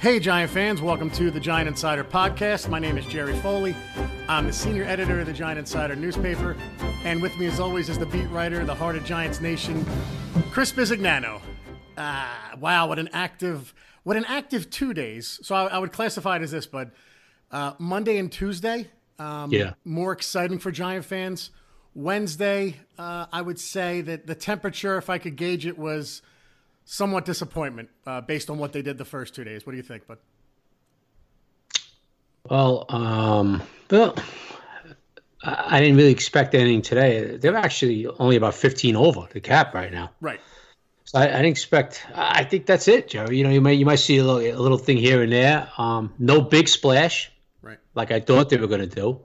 Hey, Giant fans. Welcome to the Giant Insider Podcast. My name is Jerry Foley. I'm the senior editor of the Giant Insider newspaper. And with me, as always, is the beat writer, the heart of Giants Nation, Chris Bisignano. Wow, what an active 2 days. So I would classify it as this, bud. Monday and Tuesday, more exciting for Giant fans. Wednesday, I would say that the temperature, if I could gauge it, was somewhat disappointment based on what they did the first 2 days. What do you think, bud? Well, I didn't really expect anything today. They're actually only about 15 over the cap right now. Right. So I didn't expect. I think that's it, Joe. You know, you might see a little thing here and there. No big splash. Right. Like I thought they were going to do.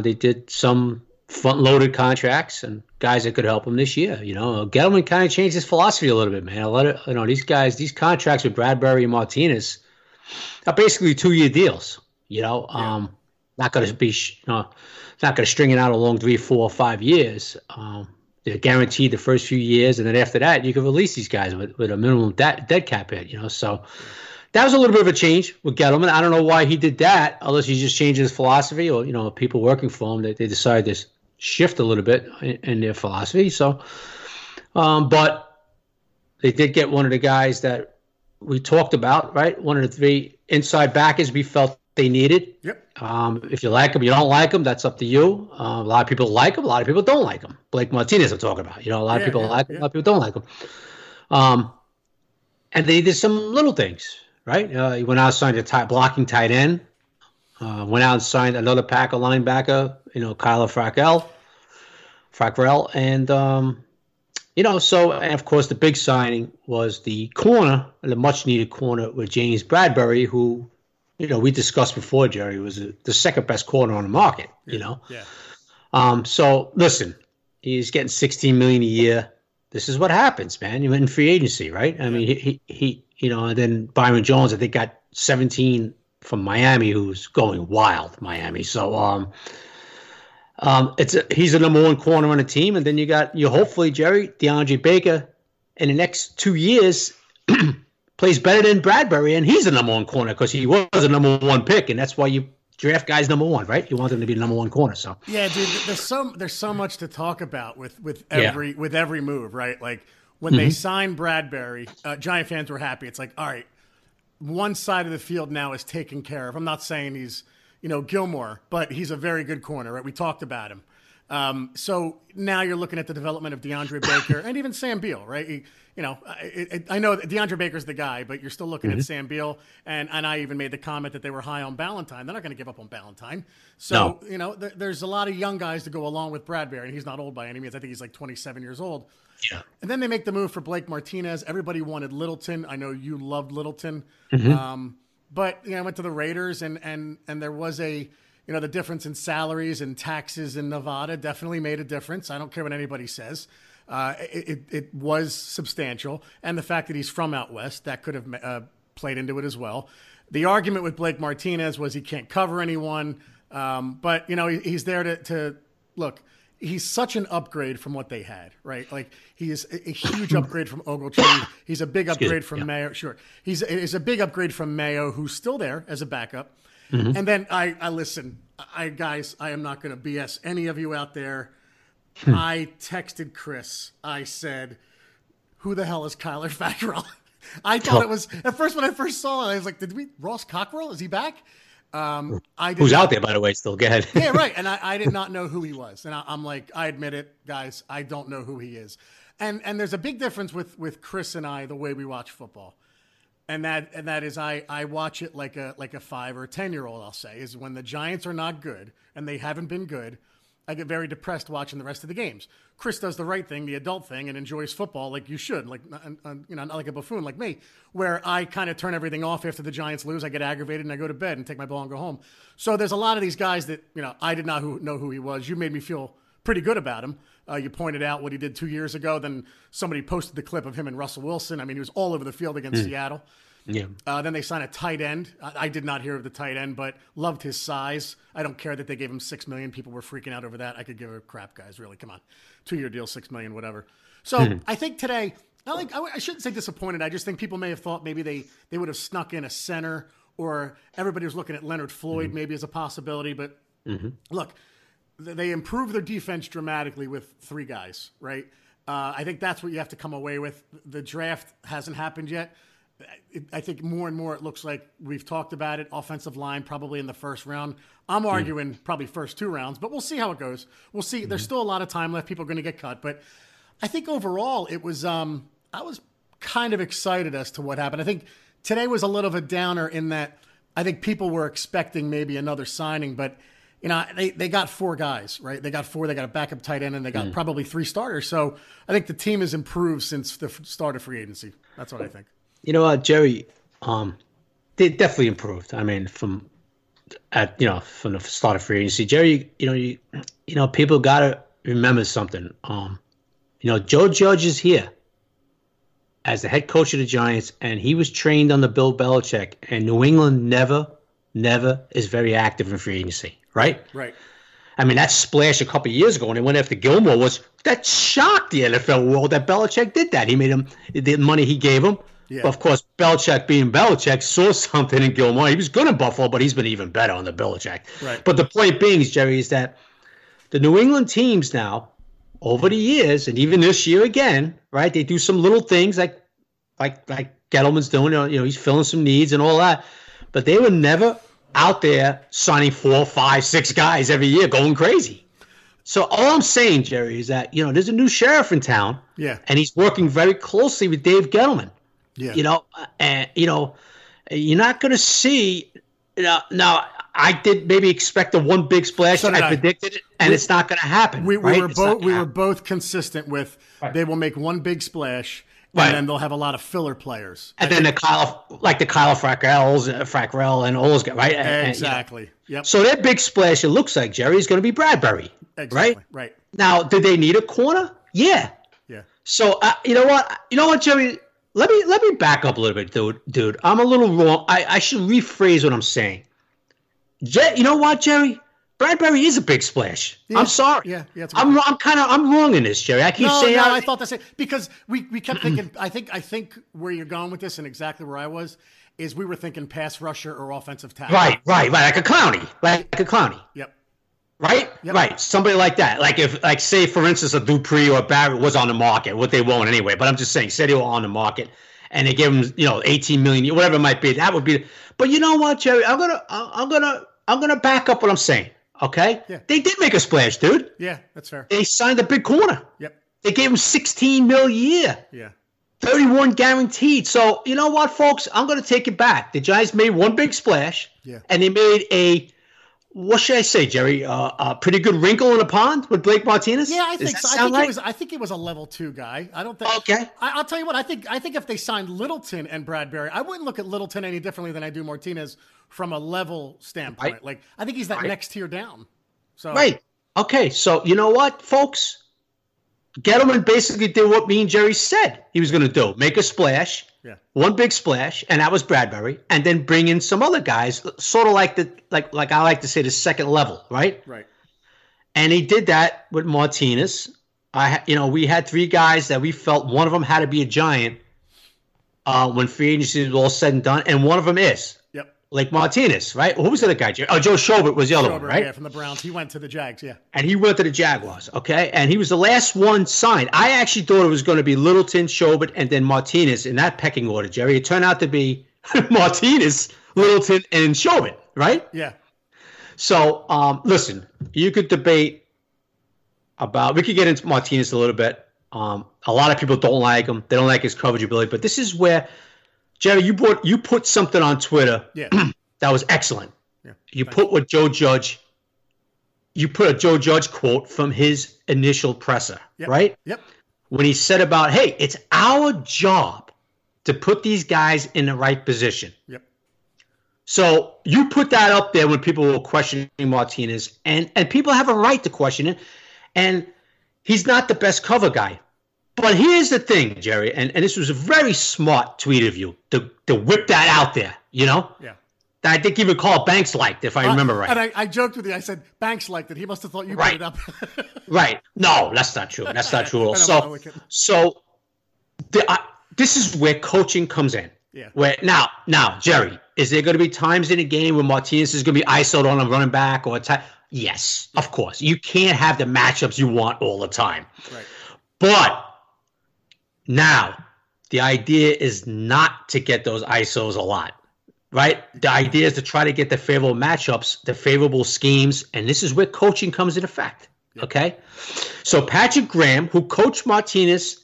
They did some front-loaded contracts and guys that could help him this year. You know, Gettleman kind of changed his philosophy a little bit, man. A lot of, you know, these guys, these contracts with Bradbury and Martinez are basically 2-year deals. You know, not going to be, not going to string it out along 3, 4, 5 years. They're guaranteed the first few years, and then after that, you can release these guys with a minimum dead cap hit. You know, so that was a little bit of a change with Gettleman. I don't know why he did that, unless he just changed his philosophy, or you know, people working for him they decided this. Shift a little bit in their philosophy. So, but they did get one of the guys that we talked about, right? One of the 3 inside backers we felt they needed. Yep. If you like him, you don't like him, that's up to you. A lot of people like him, a lot of people don't like him. Blake Martinez, I'm talking about. You know, a lot of people like him, a lot of people don't like him. And they did some little things, right? He went out and signed a blocking tight end. Went out and signed another pack of linebacker, you know, Kyler Fackrell. And, you know, so, and of course, the big signing was the corner, the much-needed corner with James Bradbury, who, you know, we discussed before, Jerry, was the second-best corner on the market, you know. Yeah. So, listen, he's getting $16 million a year. This is what happens, man. You're in free agency, right? I mean, he you know, and then Byron Jones, I think, got 17 from Miami, who's going wild, Miami. So he's the number 1 corner on the team. And then you hopefully, Jerry, DeAndre Baker in the next 2 years plays better than Bradbury, and he's the number 1 corner because he was the number 1 pick, and that's why you draft guys number 1, right? You want them to be the number 1 corner. So yeah, dude, there's so much to talk about with every move, right? Like when they signed Bradbury, Giant fans were happy. It's like, all right, one side of the field now is taken care of. I'm not saying he's, you know, Gilmore, but he's a very good corner, right? We talked about him. So now you're looking at the development of DeAndre Baker and even Sam Beal, right? I know that DeAndre Baker's the guy, but you're still looking at Sam Beal. And I even made the comment that they were high on Ballantyne. They're not going to give up on Ballantyne. So, no. You know, there's a lot of young guys to go along with Bradbury, and he's not old by any means. I think he's like 27 years old. Yeah. And then they make the move for Blake Martinez. Everybody wanted Littleton. I know you loved Littleton. But you know, I went to the Raiders and there was a, you know, the difference in salaries and taxes in Nevada definitely made a difference. I don't care what anybody says. It was substantial. And the fact that he's from out West, that could have played into it as well. The argument with Blake Martinez was he can't cover anyone. But you know, he's there to look. He's such an upgrade from what they had, right? Like he is a huge upgrade from Ogletree. He's a big upgrade from Mayo. Sure. He's a big upgrade from Mayo, who's still there as a backup. And then I am not going to BS any of you out there. I texted Chris. I said, who the hell is Kyler Fackrell? I thought it was at first when I first saw it. I was like, "Did we Ross Cockrell? Is he back?" Who's out there, by the way? Still, go ahead. Yeah, right. And I did not know who he was, and I'm like, I admit it, guys, I don't know who he is. And there's a big difference with Chris and I the way we watch football, and that is I watch it like a 5 or 10 year old. I'll say is when the Giants are not good and they haven't been good, I get very depressed watching the rest of the games. Chris does the right thing, the adult thing, and enjoys football like you should, like not like a buffoon like me, where I kind of turn everything off after the Giants lose. I get aggravated and I go to bed and take my ball and go home. So there's a lot of these guys that I did not know who he was. You made me feel pretty good about him. You pointed out what he did 2 years ago. Then somebody posted the clip of him and Russell Wilson. I mean, he was all over the field against Seattle. Yeah. Then they sign a tight end. I did not hear of the tight end, but loved his size. I don't care that they gave him $6 million. People were freaking out over that. I could give a crap, guys. Really, come on, 2-year deal, $6 million, whatever. So I think today, I shouldn't say disappointed. I just think people may have thought maybe they would have snuck in a center, or everybody was looking at Leonard Floyd maybe as a possibility. But look, they improved their defense dramatically with 3 guys, right? I think that's what you have to come away with. The draft hasn't happened yet. I think more and more it looks like we've talked about it. Offensive line probably in the first round. I'm arguing probably first 2 rounds, but we'll see how it goes. We'll see. There's still a lot of time left. People are going to get cut. But I think overall it was I was kind of excited as to what happened. I think today was a little of a downer in that I think people were expecting maybe another signing. But, they got 4 guys, right? They got 4. They got a backup tight end, and they got probably 3 starters. So I think the team has improved since the start of free agency. That's what I think. Jerry, they definitely improved. I mean, from the start of free agency, Jerry, people gotta remember something. Joe Judge is here as the head coach of the Giants, and he was trained under Bill Belichick. And New England never is very active in free agency, right? Right. I mean, that splash a couple of years ago when they went after Gilmore that shocked the NFL world that Belichick did that. He made him the money he gave him. Yeah. But of course, Belichick being Belichick saw something in Gilmore. He was good in Buffalo, but he's been even better under Belichick. Right. But the point being, Jerry, is that the New England teams now, over the years, and even this year again, right? They do some little things like Gettleman's doing. He's filling some needs and all that. But they were never out there signing 4, 5, 6 guys every year, going crazy. So all I'm saying, Jerry, is that there's a new sheriff in town. Yeah. And he's working very closely with Dave Gettleman. Yeah. You're not going to see. Now I did maybe expect a one big splash. So I predicted it, and it's not going to happen. We were both consistent with they will make one big splash, and then they'll have a lot of filler players, and then the Kyle Frackrell, and all those guys, right? Exactly. Yep. So their big splash, it looks like, Jerry, is going to be Bradbury, exactly. Right? Now, do they need a corner? Yeah. Yeah. So you know what, Jerry. Let me back up a little bit, dude. I'm a little wrong. I should rephrase what I'm saying. You know what, Jerry? Bradbury is a big splash. Yeah. I'm sorry. Yeah. It's I'm wrong. I'm wrong in this, Jerry. I keep saying. I thought the same because we kept thinking. I think where you're going with this and exactly where I was is we were thinking pass rusher or offensive tackle. Right. Like a Clowney. Yep. Right. Somebody like that. Like say for instance a Dupree or a Barrett was on the market, what they won't anyway. But I'm just saying, say they were on the market and they gave him, $18 million, whatever it might be. That would be. But you know what, Jerry? I'm gonna back up what I'm saying. Okay. Yeah. They did make a splash, dude. Yeah, that's fair. They signed a big corner. Yep. They gave him $16 million a year. Yeah. 31 guaranteed. So you know what, folks? I'm gonna take it back. The Giants made one big splash. Yeah. And they made a. What should I say, Jerry? A pretty good wrinkle in a pond with Blake Martinez. Yeah, I think so. I think he was a level 2 guy. I don't think. Okay. I'll tell you what. I think if they signed Littleton and Bradbury, I wouldn't look at Littleton any differently than I do Martinez from a level standpoint. Right. Like I think he's that next tier down. So. Right. Okay. So you know what, folks? Gettleman basically did what me and Jerry said he was going to do: make a splash. Yeah. One big splash, and that was Bradbury, and then bring in some other guys, sort of like I like to say the second level, right? Right. And he did that with Martinez. We had 3 guys that we felt one of them had to be a Giant when free agency was all said and done, and one of them is. Yep. like Martinez, right? Well, who was the other guy? Oh, Joe Schobert was the other one, right? Yeah, from the Browns. He went to the Jags, yeah. And he went to the Jaguars, okay? And he was the last one signed. I actually thought it was going to be Littleton, Schobert, and then Martinez in that pecking order, Jerry. It turned out to be Martinez, Littleton, and Schobert, right? Yeah. So, listen, you could debate about – we could get into Martinez a little bit. A lot of people don't like him. They don't like his coverage ability. But this is where – Jerry, you put something on Twitter that was excellent. Yeah, you put a Joe Judge quote from his initial presser, right? Yep. When he said about, hey, it's our job to put these guys in the right position. Yep. So you put that up there when people were questioning Martinez, and people have a right to question it, and he's not the best cover guy. But here's the thing, Jerry, and this was a very smart tweet of you to whip that out there, you know? Yeah. I think even called Banks liked, if I remember right. And I joked with you. I said, Banks liked it. He must have thought you put it up. Right. No, that's not true. That's not true at all. So this is where coaching comes in. Yeah. Where now, Jerry, is there going to be times in a game where Martinez is going to be isoed on a running back or a tight? Yes, of course. You can't have the matchups you want all the time. Right. But now, the idea is not to get those ISOs a lot, right? The idea is to try to get the favorable matchups, the favorable schemes, and this is where coaching comes into effect, okay? So Patrick Graham, who coached Martinez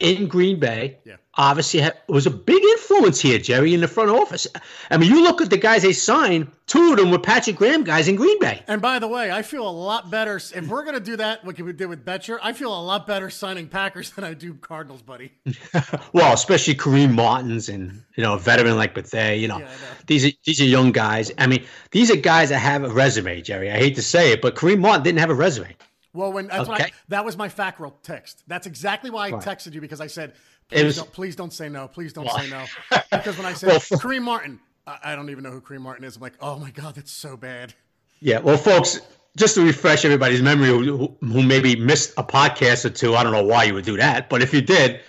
in Green Bay, obviously was a big influence here, Jerry, in the front office. I mean, you look at the guys they signed, two of them were Patrick Graham guys in Green Bay. And by the way, I feel a lot better. If we're going to do that, what we did with Betcher, I feel a lot better signing Packers than I do Cardinals, buddy. Well, especially Kareem Martins and, a veteran like Bethea, these are young guys. I mean, these are guys that have a resume, Jerry. I hate to say it, but Kareem Martin didn't have a resume. Well, that was my Fackrell text. That's exactly why I texted you, because I said, please don't say no. Please don't say no. Because when I said Kareem Martin, I don't even know who Kareem Martin is. I'm like, oh, my God, that's so bad. Yeah, well, folks, just to refresh everybody's memory who maybe missed a podcast or two, I don't know why you would do that. But if you did, a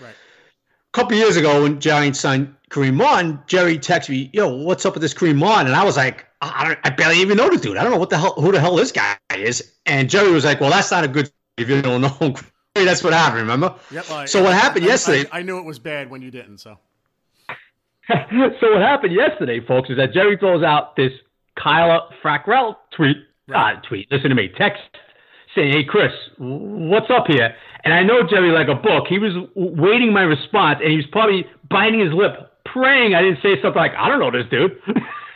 couple of years ago when Jerry signed Kareem Martin, Jerry texted me, yo, what's up with this Kareem Martin? And I was like, I barely even know the dude. I don't know who the hell this guy is. And Jerry was like, well, that's not a good if you don't know him. That's what happened, remember? Yep, what happened yesterday... I knew it was bad when you didn't, so... So what happened yesterday, folks, is that Jerry throws out this Kyla Fackrell tweet. Right. Listen to me. Text saying, hey, Chris, what's up here? And I know Jerry like a book. He was waiting my response, and he was probably biting his lip, praying I didn't say something like, I don't know this dude.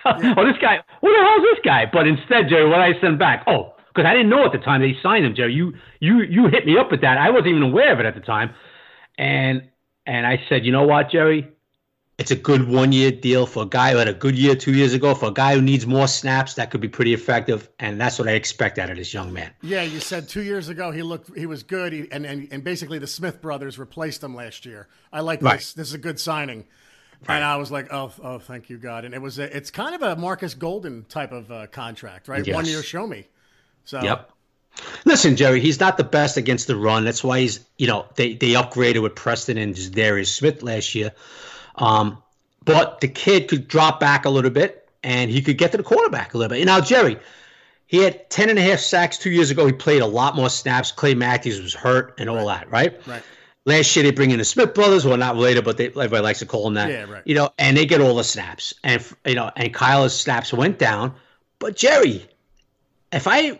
Oh, this guy, who the hell is this guy? But instead, Jerry, what I sent back, because I didn't know at the time they signed him, Jerry. You hit me up with that. I wasn't even aware of it at the time. And I said, you know what, Jerry? It's a good one-year deal for a guy who had a good year 2 years ago, for a guy who needs more snaps. That could be pretty effective, and that's what I expect out of this young man. Yeah, you said 2 years ago he was good, and basically the Smith brothers replaced him last year. I like this. This is a good signing. Right. And I was like, oh, thank you, God. And it's kind of a Marcus Golden type of contract, right? Yes. 1 year, show me. So. Yep. Listen, Jerry, he's not the best against the run. That's why he's, they upgraded with Preston and Darius Smith last year. But the kid could drop back a little bit, and he could get to the quarterback a little bit. And now, Jerry, he had 10.5 sacks 2 years ago. He played a lot more snaps. Clay Matthews was hurt and all that, right? Right. Last year, they bring in the Smith brothers. Well, not related, but everybody likes to call them that. Yeah, right. And they get all the snaps. And, and Kyla's snaps went down. But, Jerry, if I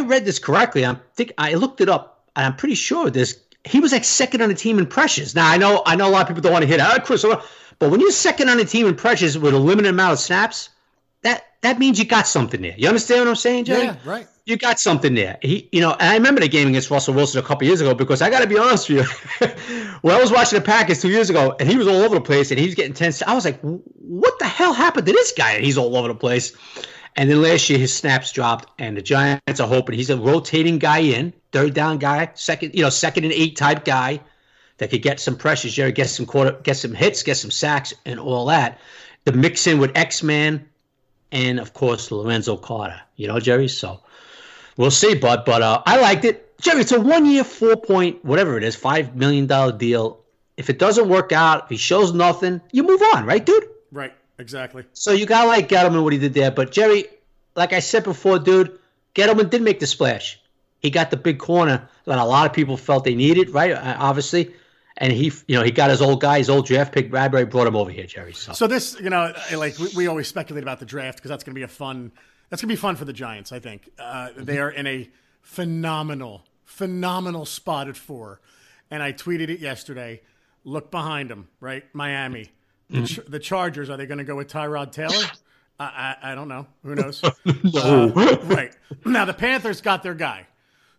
read this correctly, I looked it up, and I'm pretty sure he was like second on the team in pressures. Now, I know a lot of people don't want to hear that, Chris, but when you're second on the team in pressures with a limited amount of snaps, that means you got something there. You understand what I'm saying, Jerry? Yeah, right. You got something there. And I remember the game against Russell Wilson a couple years ago, because I got to be honest with you. When I was watching the Packers 2 years ago, and he was all over the place, and he was getting 10. I was like, what the hell happened to this guy? And he's all over the place. And then last year, his snaps dropped, and the Giants are hoping he's a rotating guy in, third down guy, second and eight type guy that could get some pressures, Jerry, get some hits, get some sacks, and all that. The mix in with X-Man and, of course, Lorenzo Carter, Jerry, so... We'll see, but I liked it. Jerry, it's a 1 year, $5 million deal. If it doesn't work out, if he shows nothing, you move on, right, dude? Right. Exactly. So you got to like Gettleman, what he did there. But Jerry, like I said before, dude, Gettleman did make the splash. He got the big corner that a lot of people felt they needed, right? Obviously. And he, you know, he got his old guy, his old draft pick. Bradbury brought him over here, Jerry. So this, you know, like we always speculate about the draft because that's going to be a fun. That's going to be fun for the Giants, I think. They are in a phenomenal spot at 4. And I tweeted it yesterday. Look behind them, right? Miami. The Chargers, are they going to go with Tyrod Taylor? I don't know. Who knows? No. Right. Now, the Panthers got their guy.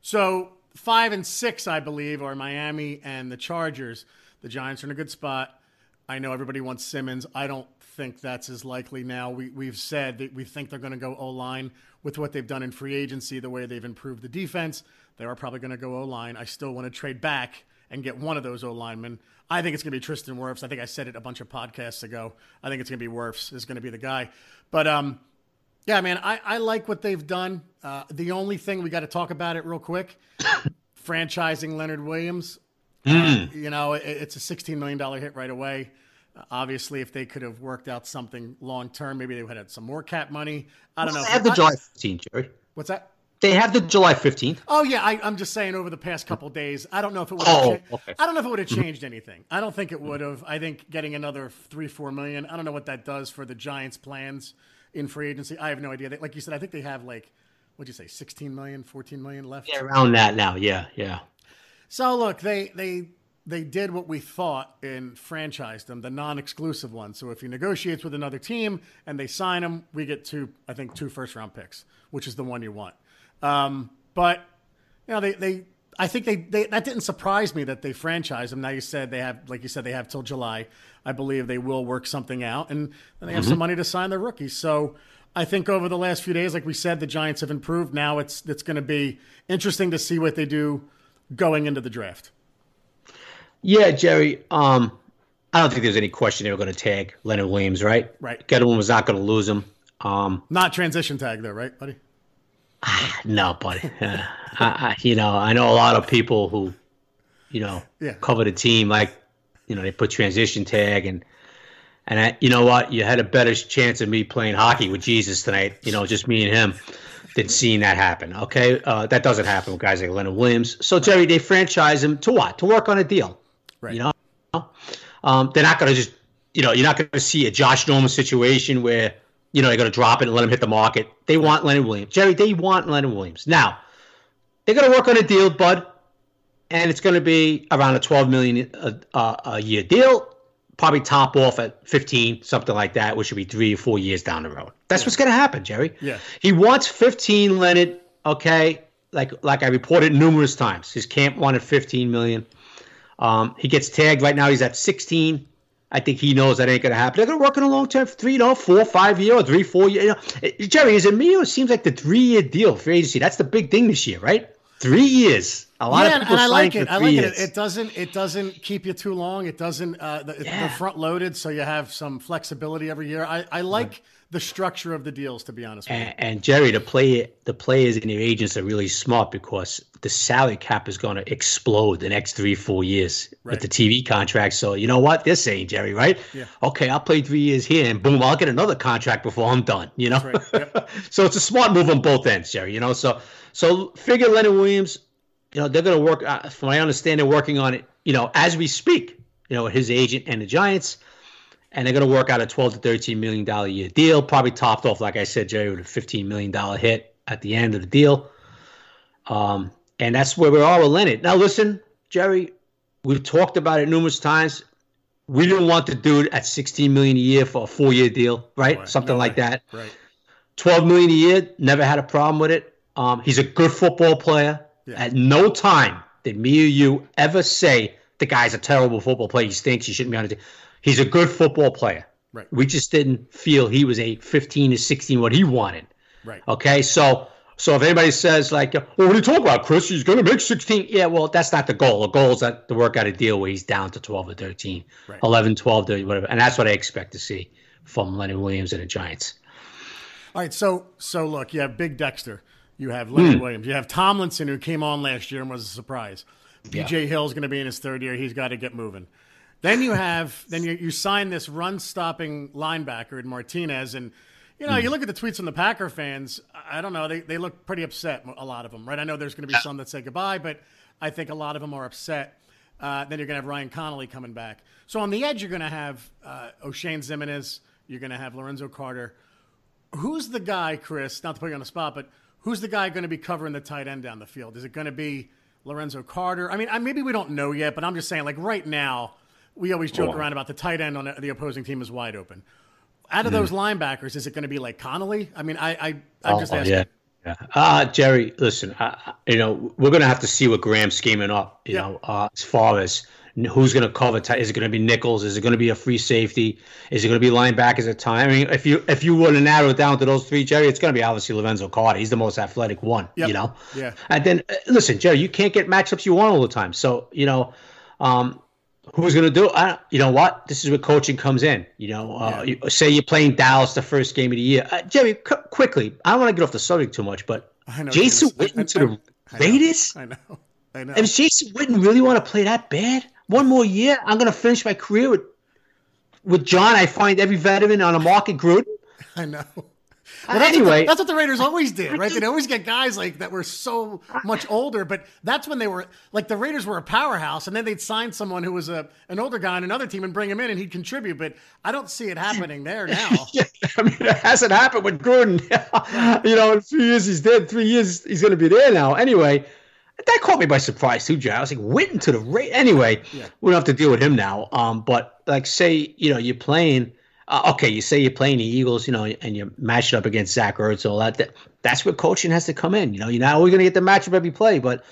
So 5 and 6, I believe, are Miami and the Chargers. The Giants are in a good spot. I know everybody wants Simmons. I don't think that's as likely now. We've said that we think they're going to go O-line with what they've done in free agency, the way they've improved the defense. They are probably going to go O-line. I still want to trade back and get one of those O-linemen. I think it's going to be Tristan Wirfs. I think I said it a bunch of podcasts ago. I think it's going to be Wirfs is going to be the guy. But, yeah, man, I like what they've done. The only thing we got to talk about it real quick, franchising Leonard Williams. You know, it's a $16 million hit right away. Obviously, if they could have worked out something long-term, maybe they would have had some more cap money. I don't know. They have the July 15th, Jerry. What's that? They have the July 15th. Oh, yeah. I'm just saying over the past couple of days, I don't know if it would have changed anything. I don't think it would have. I think getting another $3-4 million, I don't know what that does for the Giants' plans in free agency. I have no idea. Like you said, I think they have like, what'd you say, $16 million, $14 million left? Yeah, around that now. Yeah, yeah. So, look, they did what we thought and franchised them, the non-exclusive one. So if he negotiates with another team and they sign him, we get two first-round picks, which is the one you want. But, you know, I think that didn't surprise me that they franchised him. Now you said they have till July. I believe they will work something out, and they have some money to sign their rookies. So I think over the last few days, like we said, the Giants have improved. Now it's going to be interesting to see what they do going into the draft. Yeah, Jerry, I don't think there's any question they were going to tag Leonard Williams, right? Right. Gettleman was not going to lose him. Not transition tag, though, right, buddy? No, buddy. I know a lot of people who, cover the team. Like, they put transition tag and you know what? You had a better chance of me playing hockey with Jesus tonight, just me and him, than seeing that happen. Okay? That doesn't happen with guys like Leonard Williams. So, Jerry, they franchise him to what? To work on a deal. Right. They're not going to just, you're not going to see a Josh Norman situation where, they're going to drop it and let him hit the market. They want Leonard Williams. Jerry, they want Leonard Williams. Now, they're going to work on a deal, bud, and it's going to be around a $12 million a year deal, probably top off at 15, something like that, which would be 3 or 4 years down the road. That's what's going to happen, Jerry. Yeah. He wants 15, Leonard, okay? Like I reported numerous times. His camp wanted 15 million. He gets tagged right now. He's at 16. I think he knows that ain't going to happen. They're going to work in a long term, 3, 4, 5 year, or 3, 4 year. Jerry, is it me or it seems like the 3-year deal for agency? That's the big thing this year, right? 3 years. A lot of people signing for 3 years. I like it. It doesn't keep you too long. It doesn't. They're front loaded, so you have some flexibility every year. I like the structure of the deals, to be honest with you. And Jerry, the players and your agents are really smart because the salary cap is going to explode the next 3-4 years with the TV contract. So you know what they're saying, Jerry, right? Yeah. Okay, I'll play 3 years here and boom, I'll get another contract before I'm done, Right. Yep. So it's a smart move on both ends, Jerry, So figure Leonard Williams, they're going to work, from my understanding, working on it, as we speak, his agent and the Giants. And they're going to work out a $12 to $13 million a year deal, probably topped off, like I said, Jerry, with a $15 million hit at the end of the deal. And that's where we are with Leonard. Now, listen, Jerry, we've talked about it numerous times. We didn't want the dude at $16 million a year for a 4-year deal, right? Something like that. Right. $12 million a year, never had a problem with it. He's a good football player. Yeah. At no time did me or you ever say the guy's a terrible football player. He stinks. He shouldn't be on the team. He's a good football player. Right. We just didn't feel he was a 15 to 16 what he wanted. Right. Okay. So if anybody says like, well, what are you talking about, Chris? He's going to make 16. Yeah. Well, that's not the goal. The goal is that to work out a deal where he's down to 12 or 13, 11, 12, 13, whatever. And that's what I expect to see from Leonard Williams and the Giants. All right. So look, you have Big Dexter, you have Leonard Williams, you have Tomlinson who came on last year and was a surprise. BJ Hill's going to be in his 3rd year. He's got to get moving. Then you have, then you sign this run-stopping linebacker in Martinez, and you know, you look at the tweets from the Packer fans. I don't know, they look pretty upset. A lot of them, right? I know there's going to be some that say goodbye, but I think a lot of them are upset. Then you're going to have Ryan Connolly coming back. So on the edge, you're going to have O'Shane Ximines. You're going to have Lorenzo Carter. Who's the guy, Chris? Not to put you on the spot, but who's the guy going to be covering the tight end down the field? Is it going to be Lorenzo Carter? I mean, maybe we don't know yet, but I'm just saying, like, right now, we always joke around about the tight end on the opposing team is wide open. Out of those linebackers, is it going to be like Connolly? I mean, I'm just asking. Yeah. Jerry, listen, you know, we're going to have to see what Graham's scheming up, you know, as far as who's going to cover tight. Is it going to be Nichols? Is it going to be a free safety? Is it going to be linebackers at time? I mean, if you were to narrow it down to those three, Jerry, it's going to be obviously Lorenzo Carter. He's the most athletic one, you know? Yeah. And then, listen, Jerry, you can't get matchups you want all the time. So, you know, who's going to do it? You know what? This is where coaching comes in. You know, say you're playing Dallas the first game of the year. Jerry, quickly, I don't want to get off the subject too much, but Jason Witten to the Raiders? I know. And does Jason Witten really want to play that bad? One more year, I'm going to finish my career with John. I find every veteran on a market, Gruden. I know. Well, that's what the Raiders always did, right? They'd always get guys like that were so much older, but that's when they were like the Raiders were a powerhouse, and then they'd sign someone who was an older guy on another team and bring him in, and he'd contribute. But I don't see it happening there now. Yeah, I mean, it hasn't happened with Gruden. You know, in 3 years he's dead. 3 years he's going to be there now. Anyway, that caught me by surprise too, Jared. I was like, Witten to the Raiders. Anyway, we don't have to deal with him now. But like, say you know you're playing. You say you're playing the Eagles, you know, and you match it up against Zach Ertz and all that. That's where coaching has to come in. You know, you're not always going to get the matchup every play, but,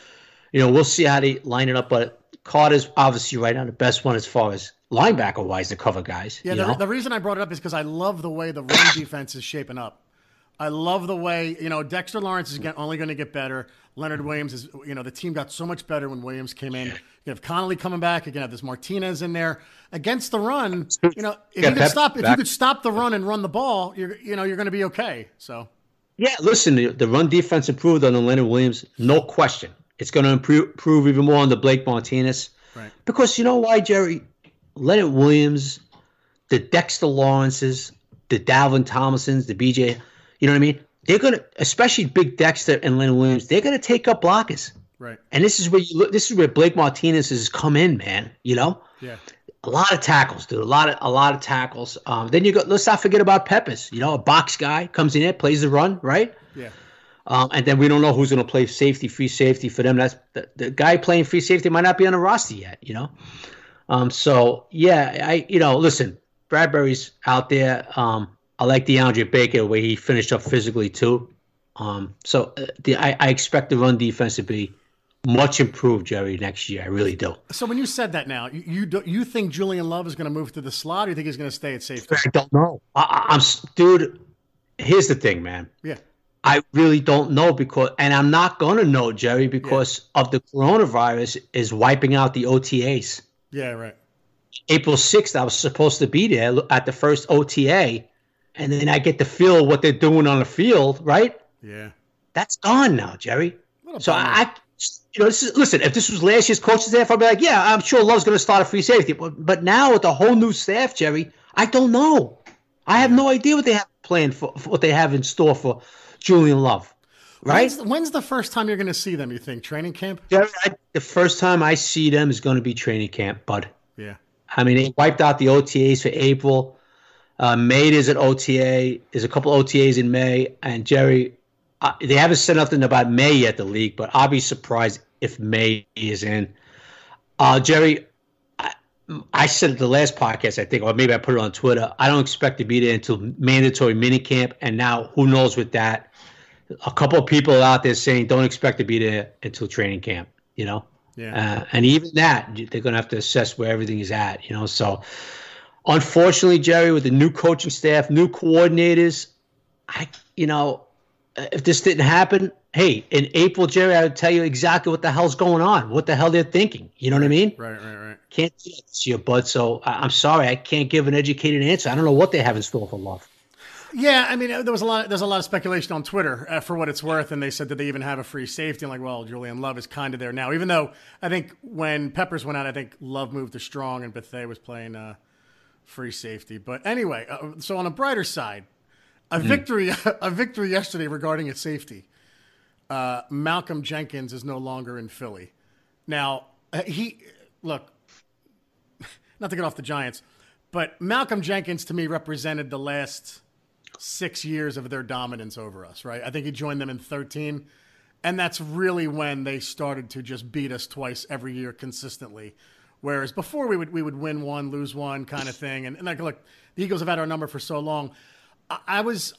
you know, we'll see how they line it up. But Carter's obviously right now the best one as far as linebacker-wise to cover guys. Yeah, the reason I brought it up is because I love the way the run defense is shaping up. I love the way, you know, Dexter Lawrence is only going to get better. Leonard Williams is, you know, the team got so much better when Williams came in. You have Connolly coming back. You can have this Martinez in there against the run. You know, if you could stop the run and run the ball, you're going to be okay. So, yeah, listen, the run defense improved under Leonard Williams, no question. It's going to improve even more under Blake Martinez, right? Because you know why, Jerry? Leonard Williams, the Dexter Lawrences, the Dalvin Thomasons, the BJ, you know what I mean? They're going to, especially Big Dexter and Leonard Williams, they're going to take up blockers. Right. And this is where Blake Martinez has come in, man. You know? Yeah. A lot of tackles, dude. A lot of tackles. Then you go, let's not forget about Peppers. You know, a box guy comes in there, plays the run, right? Yeah. And then we don't know who's going to play safety, free safety for them. That's the guy playing free safety might not be on the roster yet, you know? So, yeah, listen, Bradbury's out there. I like DeAndre Baker, where he finished up physically, too. So I expect the run defense to be much improved, Jerry, next year. I really do. So when you said that now, you think Julian Love is going to move to the slot, or you think he's going to stay at safety? I don't know. Dude, here's the thing, man. Yeah. I really don't know and I'm not going to know, Jerry, because of the coronavirus is wiping out the OTAs. Yeah, right. April 6th, I was supposed to be there at the first OTA. And then I get to feel what they're doing on the field, right? Yeah. That's gone now, Jerry. So listen, if this was last year's coaching staff, I'd be like, yeah, I'm sure Love's going to start a free safety. But now with the whole new staff, Jerry, I don't know. I have no idea what they have planned for what they have in store for Julian Love, right? When's the first time you're going to see them, you think? Training camp? Jerry, the first time I see them is going to be training camp, bud. Yeah. I mean, they wiped out the OTAs for April. May is an OTA. There's a couple OTAs in May. And, Jerry, they haven't said nothing about May yet, the league, but I'll be surprised if May is in. Jerry, I said at the last podcast, I think, or maybe I put it on Twitter, I don't expect to be there until mandatory minicamp. And now who knows with that. A couple of people out there saying don't expect to be there until training camp, you know? Yeah. And even that, they're going to have to assess where everything is at, you know? So – unfortunately, Jerry, with the new coaching staff, new coordinators, if this didn't happen, hey, in April, Jerry, I would tell you exactly what the hell's going on, what the hell they're thinking. You know what I mean? Right. Can't do that this year, bud. So I'm sorry, I can't give an educated answer. I don't know what they have in store for Love. Yeah, I mean, there's a lot of speculation on Twitter for what it's worth, and they said that they even have a free safety. I'm like, well, Julian Love is kind of there now, even though I think when Peppers went out, I think Love moved to Strong and Bethea was playing free safety. But anyway, so on a brighter side, a victory yesterday regarding a safety. Malcolm Jenkins is no longer in Philly. Now, not to get off the Giants, but Malcolm Jenkins to me represented the last 6 years of their dominance over us, right? I think he joined them in 2013, and that's really when they started to just beat us twice every year consistently. Whereas before we would win one, lose one kind of thing. And like, look, the Eagles have had our number for so long. I was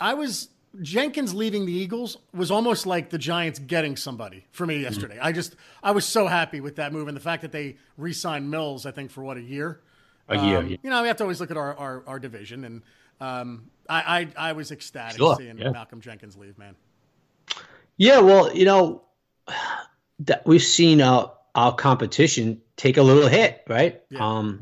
Jenkins leaving the Eagles was almost like the Giants getting somebody for me yesterday. I was so happy with that move, and the fact that they re-signed Mills, I think, for what, a year? Yeah. You know, we have to always look at our division, and I was ecstatic seeing Malcolm Jenkins leave, man. Yeah, well, you know, that we've seen our competition take a little hit, right? Yeah.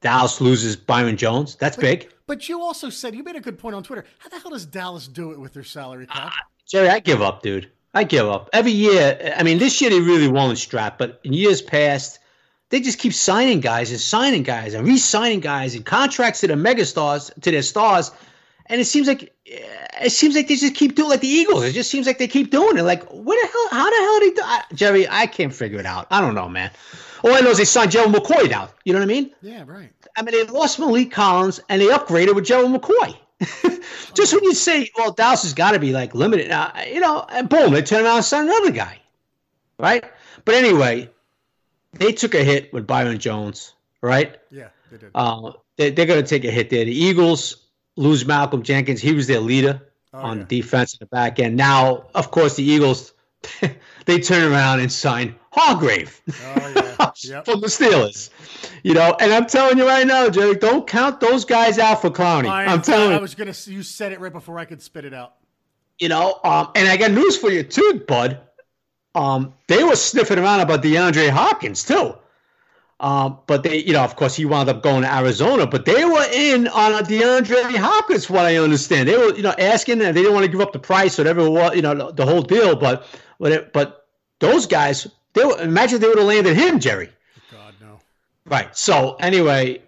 Dallas loses Byron Jones. That's big. But you also said, you made a good point on Twitter. How the hell does Dallas do it with their salary cap? Jerry, I give up, dude. I give up. Every year, I mean, this year they really won the strap, but in years past, they just keep signing guys and re-signing guys and contracts to the megastars, to their stars. And it seems like they just keep doing, like the Eagles. It just seems like they keep doing it. Like, how the hell do they do? Jerry, I can't figure it out. I don't know, man. All I know is they signed Gerald McCoy now. You know what I mean? Yeah, right. I mean, they lost Malik Collins, and they upgraded with Gerald McCoy. Just when you say, well, Dallas has got to be, like, limited. You know, and boom, they turn around and sign another guy. Right? But anyway, they took a hit with Byron Jones, right? Yeah, they did. They're going to take a hit there. The Eagles lose Malcolm Jenkins. He was their leader on the defense in the back end. Now, of course, the Eagles, they turn around and sign Hargrave from the Steelers, you know, and I'm telling you right now, Jerry, don't count those guys out for Clowney. I'm telling you. I was going to, you said it right before I could spit it out. You know, and I got news for you too, bud. They were sniffing around about DeAndre Hopkins too. But they, you know, of course he wound up going to Arizona, but they were in on DeAndre Hopkins, from what I understand. They were, you know, asking, and they didn't want to give up the price, whatever it was, you know, the whole deal, but those guys, imagine they would have landed him, Jerry. God, no. Right. So, anyway,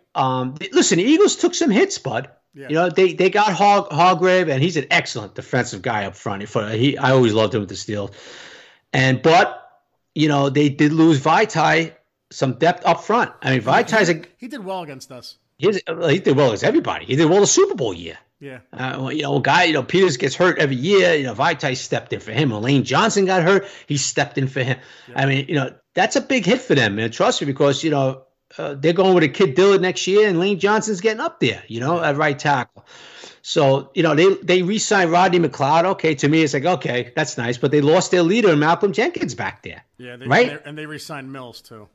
listen, the Eagles took some hits, bud. Yeah. You know, they got Hargrave, and he's an excellent defensive guy up front. I always loved him with the Steelers. But, you know, they did lose Vitae, some depth up front. I mean, he did well against us. He did well against everybody. He did well the Super Bowl year. Yeah. Peters gets hurt every year. You know, Vitae stepped in for him. Elaine Johnson got hurt. He stepped in for him. Yeah. I mean, you know, that's a big hit for them, man. Trust me, because, you know, they're going with a kid Dillard next year, and Lane Johnson's getting up there, you know, at right tackle. So, you know, they re-signed Rodney McLeod. Okay, to me, it's like, okay, that's nice. But they lost their leader, Malcolm Jenkins, back there. Yeah, right? And they re-signed Mills, too.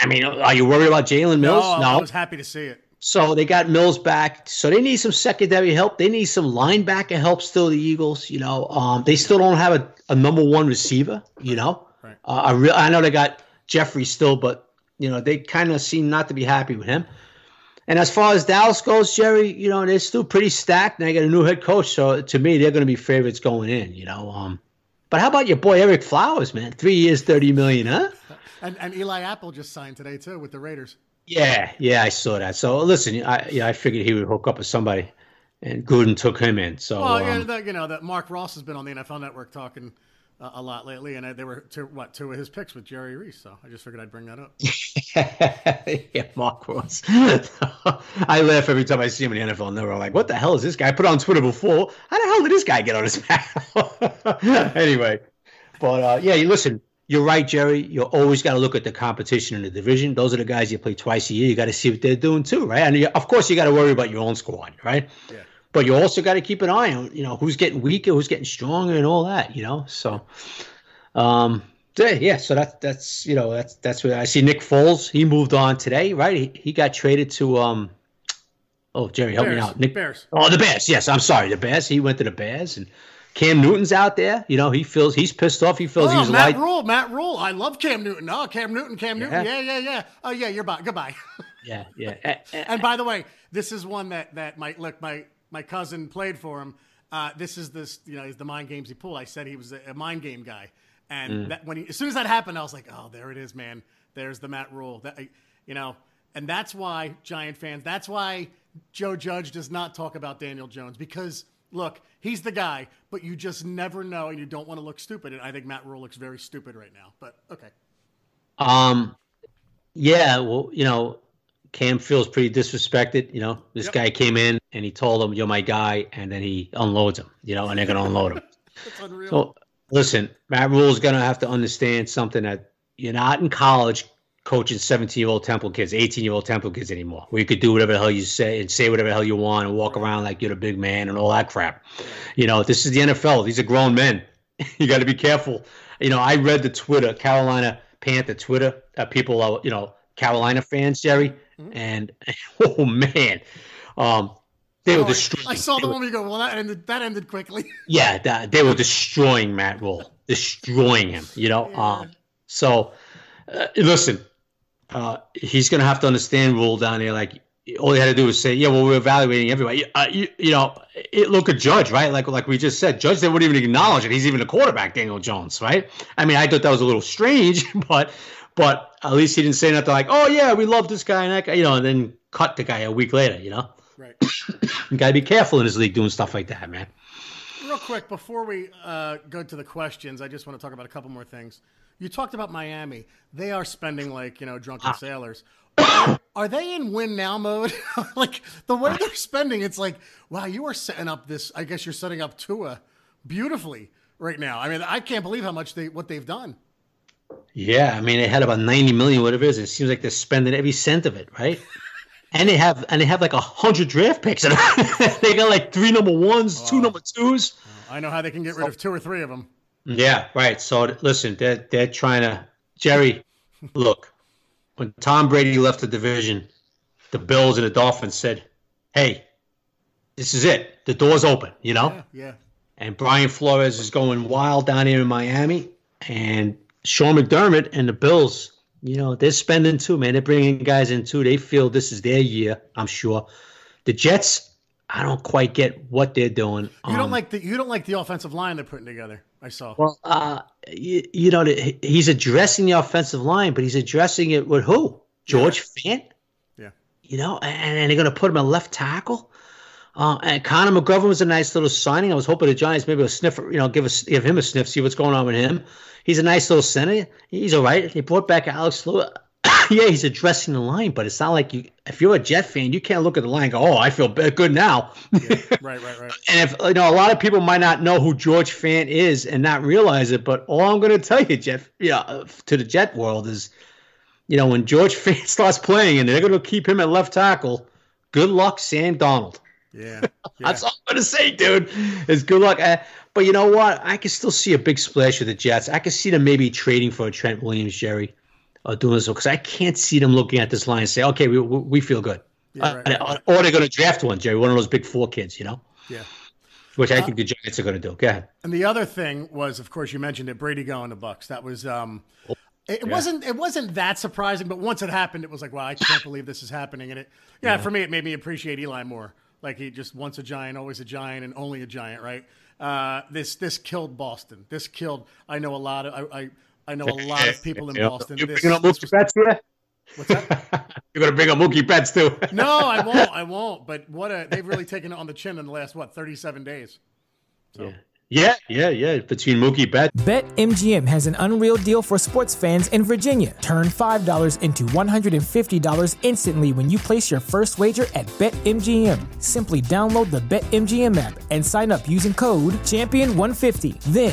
I mean, are you worried about Jalen Mills? No. I was happy to see it. So they got Mills back. So they need some secondary help. They need some linebacker help still, the Eagles. You know, they still don't have a number one receiver, you know. Right. I know they got Jeffrey still, but, you know, they kind of seem not to be happy with him. And as far as Dallas goes, Jerry, you know, they're still pretty stacked, and they got a new head coach. So to me, they're going to be favorites going in, you know. But how about your boy Ereck Flowers, man? 3 years, $30 million, huh? And Eli Apple just signed today, too, with the Raiders. Yeah, I saw that. So listen, I figured he would hook up with somebody, and Gruden took him in. So, that Mark Ross has been on the NFL Network talking a lot lately, and there were two of his picks with Jerry Reese. So I just figured I'd bring that up. Yeah, Mark Ross. I laugh every time I see him in the NFL Network. I'm like, what the hell is this guy? I put it on Twitter before. How the hell did this guy get on his back? Anyway, but yeah, listen. You're right, Jerry. You always got to look at the competition in the division. Those are the guys you play twice a year. You got to see what they're doing too, right? And of course, you got to worry about your own squad, right? Yeah. But you also got to keep an eye on, you know, who's getting weaker, who's getting stronger, and all that, you know. So, yeah. So that's what I see. Nick Foles, he moved on today, right? He got traded to Jerry, help me out. Bears. Oh, the Bears. Yes, I'm sorry, the Bears. He went to the Bears and. Cam Newton's out there. You know, he feels he's pissed off. He feels he's Matt Rule. Matt Rule. I love Cam Newton. Oh, Cam Newton. Yeah. Oh, yeah, you're back. Goodbye. Yeah. And by the way, this is one that my cousin played for him, This is the mind games he pulled. I said he was a mind game guy. And that when he, as soon as that happened, I was like, oh, there it is, man. There's the Matt Rule. That, and that's why Giant fans, that's why Joe Judge does not talk about Daniel Jones, because look, he's the guy, but you just never know. And you don't want to look stupid. And I think Matt Rule looks very stupid right now, but okay. Yeah, well, Cam feels pretty disrespected. This guy came in and he told him, "You're my guy," and then he unloads him. And they're gonna unload him. That's unreal. So listen, Matt Rule is gonna have to understand something that you're not in college coaching 17-year-old Temple kids, 18-year-old Temple kids anymore, where you could do whatever the hell you say and say whatever the hell you want and walk around like you're the big man and all that crap. This is the NFL. These are grown men. You got to be careful. I read the Twitter, Carolina Panther Twitter, people are, Carolina fans, Jerry, and oh man, they were destroying. I saw the one we go, well, that ended quickly. Yeah, they were destroying Matt Rule, destroying him. Listen, he's gonna have to understand Rule down there. Like all he had to do was say, yeah, well, we're evaluating everybody. Look at Judge, right? Like we just said, Judge, they wouldn't even acknowledge it. He's even a quarterback, Daniel Jones, right? I mean, I thought that was a little strange, but at least he didn't say nothing like, oh, yeah, we love this guy and that guy, and then cut the guy a week later, Right. You got to be careful in this league doing stuff like that, man. Real quick, before we go to the questions, I just want to talk about a couple more things. You talked about Miami. They are spending like, drunken sailors. Are they in win now mode? Like the way they're spending, it's like, wow, you are setting up this. I guess you're setting up Tua beautifully right now. I mean, I can't believe how much they've done. Yeah, I mean, they had about $90 million, whatever it is. It seems like they're spending every cent of it, right? And they have like 100 draft picks. They got like 3 number ones, 2 number twos. I know how they can get rid of 2 or 3 of them. Yeah, right. So listen, they're trying to, Jerry. Look, when Tom Brady left the division, the Bills and the Dolphins said, "Hey, this is it. The door's open." Yeah. And Brian Flores is going wild down here in Miami, and Sean McDermott and the Bills, they're spending too, man. They're bringing guys in too. They feel this is their year, I'm sure. The Jets, I don't quite get what they're doing. You don't like the offensive line they're putting together, I saw. Well, he's addressing the offensive line, but he's addressing it with who? George Fant? Yeah. And they're going to put him at left tackle? And Connor McGovern was a nice little signing. I was hoping the Giants maybe will sniff, give him a sniff, see what's going on with him. He's a nice little center. He's all right. They brought back Alex Lewis. Yeah, he's addressing the line, but it's not like if you're a Jet fan, you can't look at the line and go, oh, I feel good now. Yeah, right. And if a lot of people might not know who George Fant is and not realize it, but all I'm going to tell you, Jeff, to the Jet world is, when George Fant starts playing and they're going to keep him at left tackle, good luck, Sam Donald. Yeah. That's all I'm going to say, dude, is good luck. But you know what? I can still see a big splash of the Jets. I can see them maybe trading for a Trent Williams, Jerry, or doing this, because I can't see them looking at this line and say, okay, we feel good. Yeah, right. Or they're going to draft one, Jerry, one of those big 4 kids, Yeah. Which I think the Giants are going to do. Go ahead. And the other thing was, of course, you mentioned it, Brady going to Bucks. That was It wasn't that surprising, but once it happened, it was like, wow, I can't believe this is happening. And for me, it made me appreciate Eli more. Like he just once a Giant, always a Giant, and only a Giant, right? This killed Boston. This killed. I know a lot of people in Boston. You're bringing up Mookie Betts here? What's that? You're gonna bring up Mookie Betts too? No, I won't. But they've really taken it on the chin in the last 37 days. So. Yeah. Between Mookie Betts. BetMGM has an unreal deal for sports fans in Virginia. Turn $5 into $150 instantly when you place your first wager at BetMGM. Simply download the BetMGM app and sign up using code Champion150. Then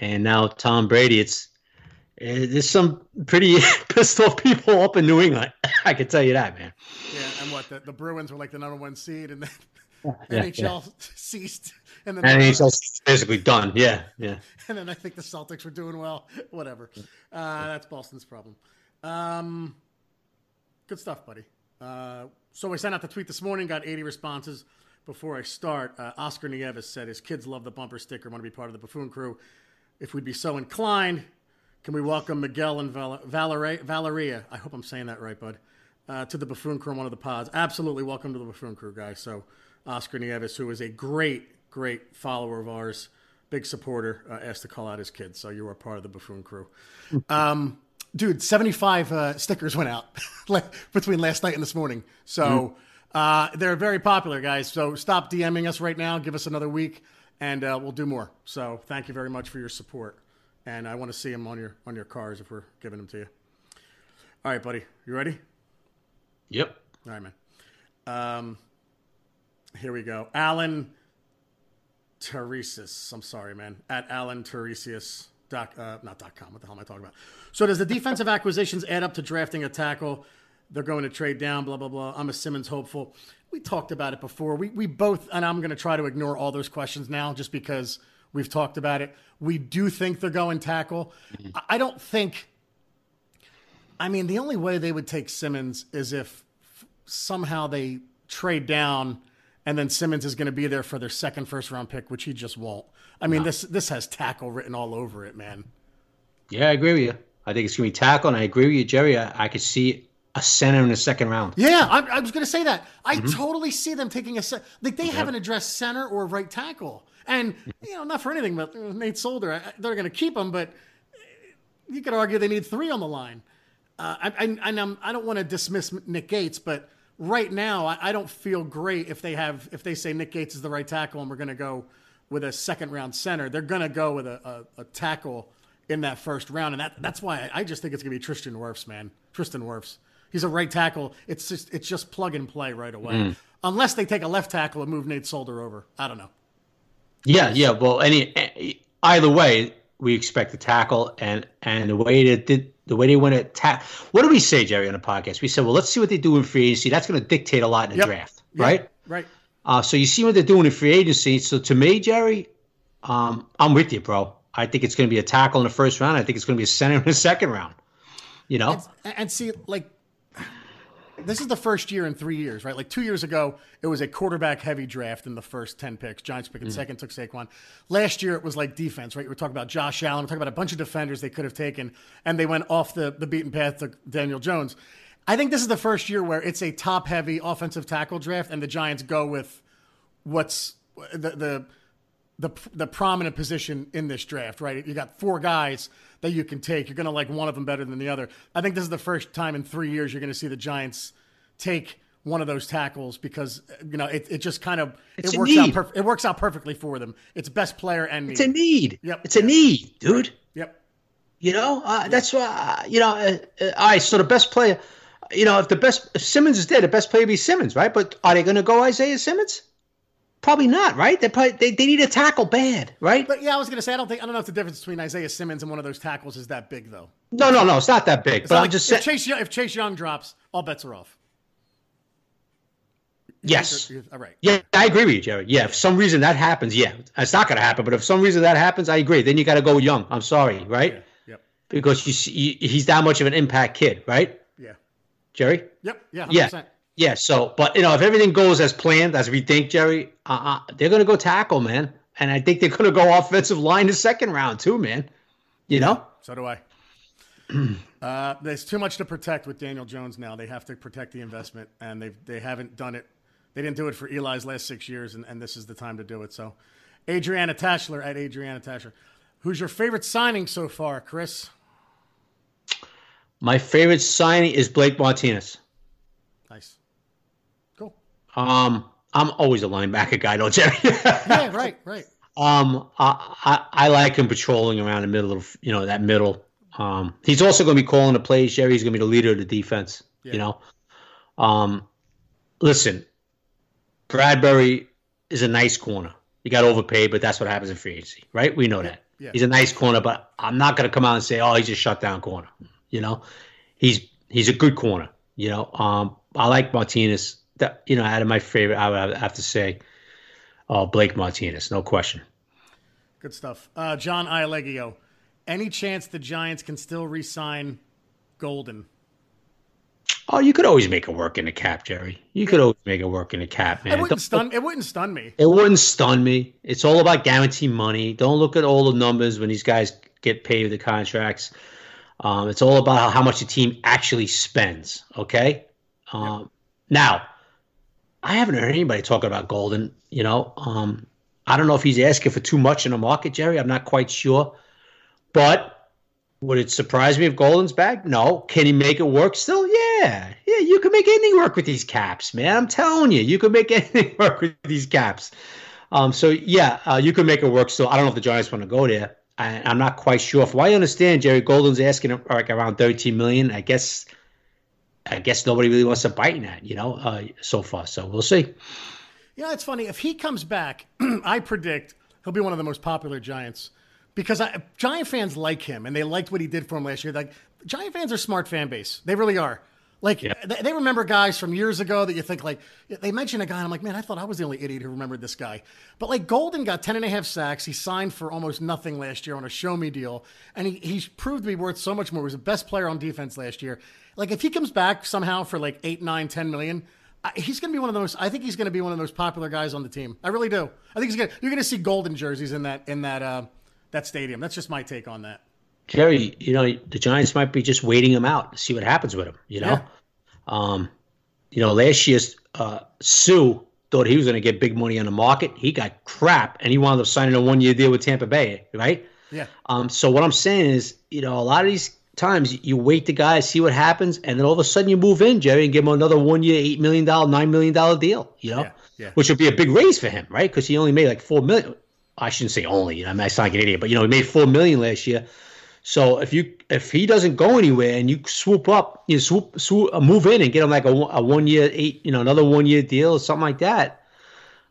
And now Tom Brady. There's some pretty pissed off people up in New England. I can tell you that, man. Yeah, and the Bruins were like the number one seed, and then NHL ceased, and then NHL's basically done. Yeah. And then I think the Celtics were doing well. Whatever. That's Boston's problem. Good stuff, buddy. So I sent out the tweet this morning. Got 80 responses. Before I start, Oscar Nieves said his kids love the bumper sticker, want to be part of the Buffoon crew. If we'd be so inclined, can we welcome Miguel and Valeria? I hope I'm saying that right, bud. To the Buffoon crew, one of the pods. Absolutely, welcome to the Buffoon crew, guys. So Oscar Nieves, who is a great, great follower of ours, big supporter, asked to call out his kids. So you are part of the Buffoon crew. Dude, 75 stickers went out between last night and this morning. So... Mm-hmm. They're very popular, guys. So stop DMing us right now. Give us another week, and we'll do more. So thank you very much for your support. And I want to see them on your cars if we're giving them to you. All right, buddy. You ready? Yep. All right, man. Here we go. Alan Tiresias. I'm sorry, man. At Alan Tiresias. Not .com. What the hell am I talking about? So does the defensive acquisitions add up to drafting a tackle? They're going to trade down, blah, blah, blah. I'm a Simmons hopeful. We talked about it before. We both, and I'm going to try to ignore all those questions now just because we've talked about it. We do think they're going tackle. I don't think, the only way they would take Simmons is if somehow they trade down and then Simmons is going to be there for their second first-round pick, which he just won't. This has tackle written all over it, man. Yeah, I agree with you. I think it's going to be tackle, and I agree with you, Jerry. I could see it. A center in the second round. Yeah, I was going to say that. I totally see them taking a center. Like they haven't addressed center or right tackle, and not for anything. But Nate Solder, they're going to keep him. But you could argue they need three on the line. I don't want to dismiss Nick Gates, but right now I don't feel great if they say Nick Gates is the right tackle and we're going to go with a second round center. They're going to go with a tackle in that first round, and that's why I just think it's going to be Tristan Wirfs, man. Tristan Wirfs. He's a right tackle. It's just plug and play right away. Unless they take a left tackle and move Nate Solder over. I don't know. Yeah. Well, either way, we expect the tackle and the way they want to tackle. What did we say, Jerry, on the podcast? We said, well, let's see what they do in free agency. That's going to dictate a lot in the draft, right? Right. So you see what they're doing in free agency. So to me, Jerry, I'm with you, bro. I think it's going to be a tackle in the first round. I think it's going to be a center in the second round. And see, like. This is the first year in 3 years, right? Like 2 years ago, it was a quarterback-heavy draft in the first 10 picks. Giants picking second, took Saquon. Last year, it was like defense, right? We're talking about Josh Allen. We're talking about a bunch of defenders they could have taken, and they went off the beaten path to Daniel Jones. I think this is the first year where it's a top-heavy offensive tackle draft, and the Giants go with what's the prominent position in this draft, right? You got four guys that you can take. You're going to like one of them better than the other. I think this is the first time in 3 years you're going to see the Giants take one of those tackles because, it just kind of – it works out perfectly for them. It's best player and need. It's a need. Yep. It's a need, dude. Yep. That's why – all right, so the best player – if Simmons is there, the best player would be Simmons, right? But are they going to go Isaiah Simmons? Probably not, right? They need a tackle bad, right? But I was gonna say I don't know if the difference between Isaiah Simmons and one of those tackles is that big though. No, it's not that big. It's but I'm just saying if Chase Young drops, all bets are off. Yes. All right. Yeah, I agree with you, Jerry. Yeah, if some reason that happens, it's not gonna happen. But if some reason that happens, I agree. Then you got to go Young. I'm sorry, right? Yeah. Yep. Because he's that much of an impact kid, right? Yeah. Jerry. Yep. Yeah. 100%. Yeah, so, but, you know, if everything goes as planned, as we think, Jerry, they're going to go tackle, man. And I think they're going to go offensive line the second round too, man. You know? So do I. There's too much to protect with Daniel Jones now. They have to protect the investment, and they haven't done it. They didn't do it for Eli's last 6 years, and this is the time to do it. So, Adriana Tashler at Adriana Tashler. Who's your favorite signing so far, Chris? My favorite signing is Blake Martinez. Nice. Cool. I'm always a linebacker guy, though, Jerry. Yeah, right. I like him patrolling around the middle of, you know, that middle. He's also going to be calling the plays, Jerry. He's going to be the leader of the defense, yeah. You know. Listen, Bradbury is a nice corner. He got overpaid, but that's what happens in free agency, right? We know that. Yeah. He's a nice corner, but I'm not going to come out and say, oh, he's a shutdown corner. You know, he's a good corner. You know, I like Martinez. That, you know, out of my favorite, I would have to say Blake Martinez, no question. Good stuff. John Ilegio, any chance the Giants can still re-sign Golden? Oh, you could always make it work in the cap, Jerry. You could always make it work in the cap, man. It wouldn't stun me. It wouldn't stun me. It's all about guaranteed money. Don't look at all the numbers when these guys get paid the contracts. It's all about how much the team actually spends, okay? Now, I haven't heard anybody talking about Golden, you know. I don't know if he's asking for too much in the market, Jerry. I'm not quite sure. But would it surprise me if Golden's back? No. Can he make it work still? Yeah. Yeah, you can make anything work with these caps, man. I'm telling you, you can make anything work with these caps. You can make it work still. I don't know if the Giants want to go there. I'm not quite sure. From what I understand, Jerry, Golden's asking like around $13 million. I guess nobody really wants to bite in that, you know, so far. So we'll see. Yeah, it's funny. If he comes back, I predict he'll be one of the most popular Giants because Giant fans like him, and they liked what he did for him last year. Like, Giant fans are smart fan base. They really are. Like, yeah. They remember guys from years ago that you think, like, they mention a guy, and I'm like, man, I thought I was the only idiot who remembered this guy. But, like, Golden got 10.5 sacks. He signed for almost nothing last year on a show-me deal, and he's proved to be worth so much more. He was the best player on defense last year. Like, if he comes back somehow for, like, 8, 9, 10 million, he's going to be one of the most – I think he's going to be one of the most popular guys on the team. I really do. I think you're going to see Golden jerseys in that stadium. That's just my take on that. Jerry, you know, the Giants might be just waiting him out to see what happens with him, you know? Yeah. You know, last year's Sue thought he was going to get big money on the market. He got crap, and he wound up signing a one-year deal with Tampa Bay, right? Yeah. So what I'm saying is, you know, a lot of these times you wait the guy, see what happens, and then all of a sudden you move in, Jerry, and give him another one-year, $8 million, $9 million deal, you know? Yeah. Which would be a big raise for him, right? Because he only made like $4 million. I shouldn't say only. You know, I mean, I sound like an idiot, but, you know, he made $4 million last year. So if he doesn't go anywhere and you move in and get him like a 1 year another 1 year deal or something like that,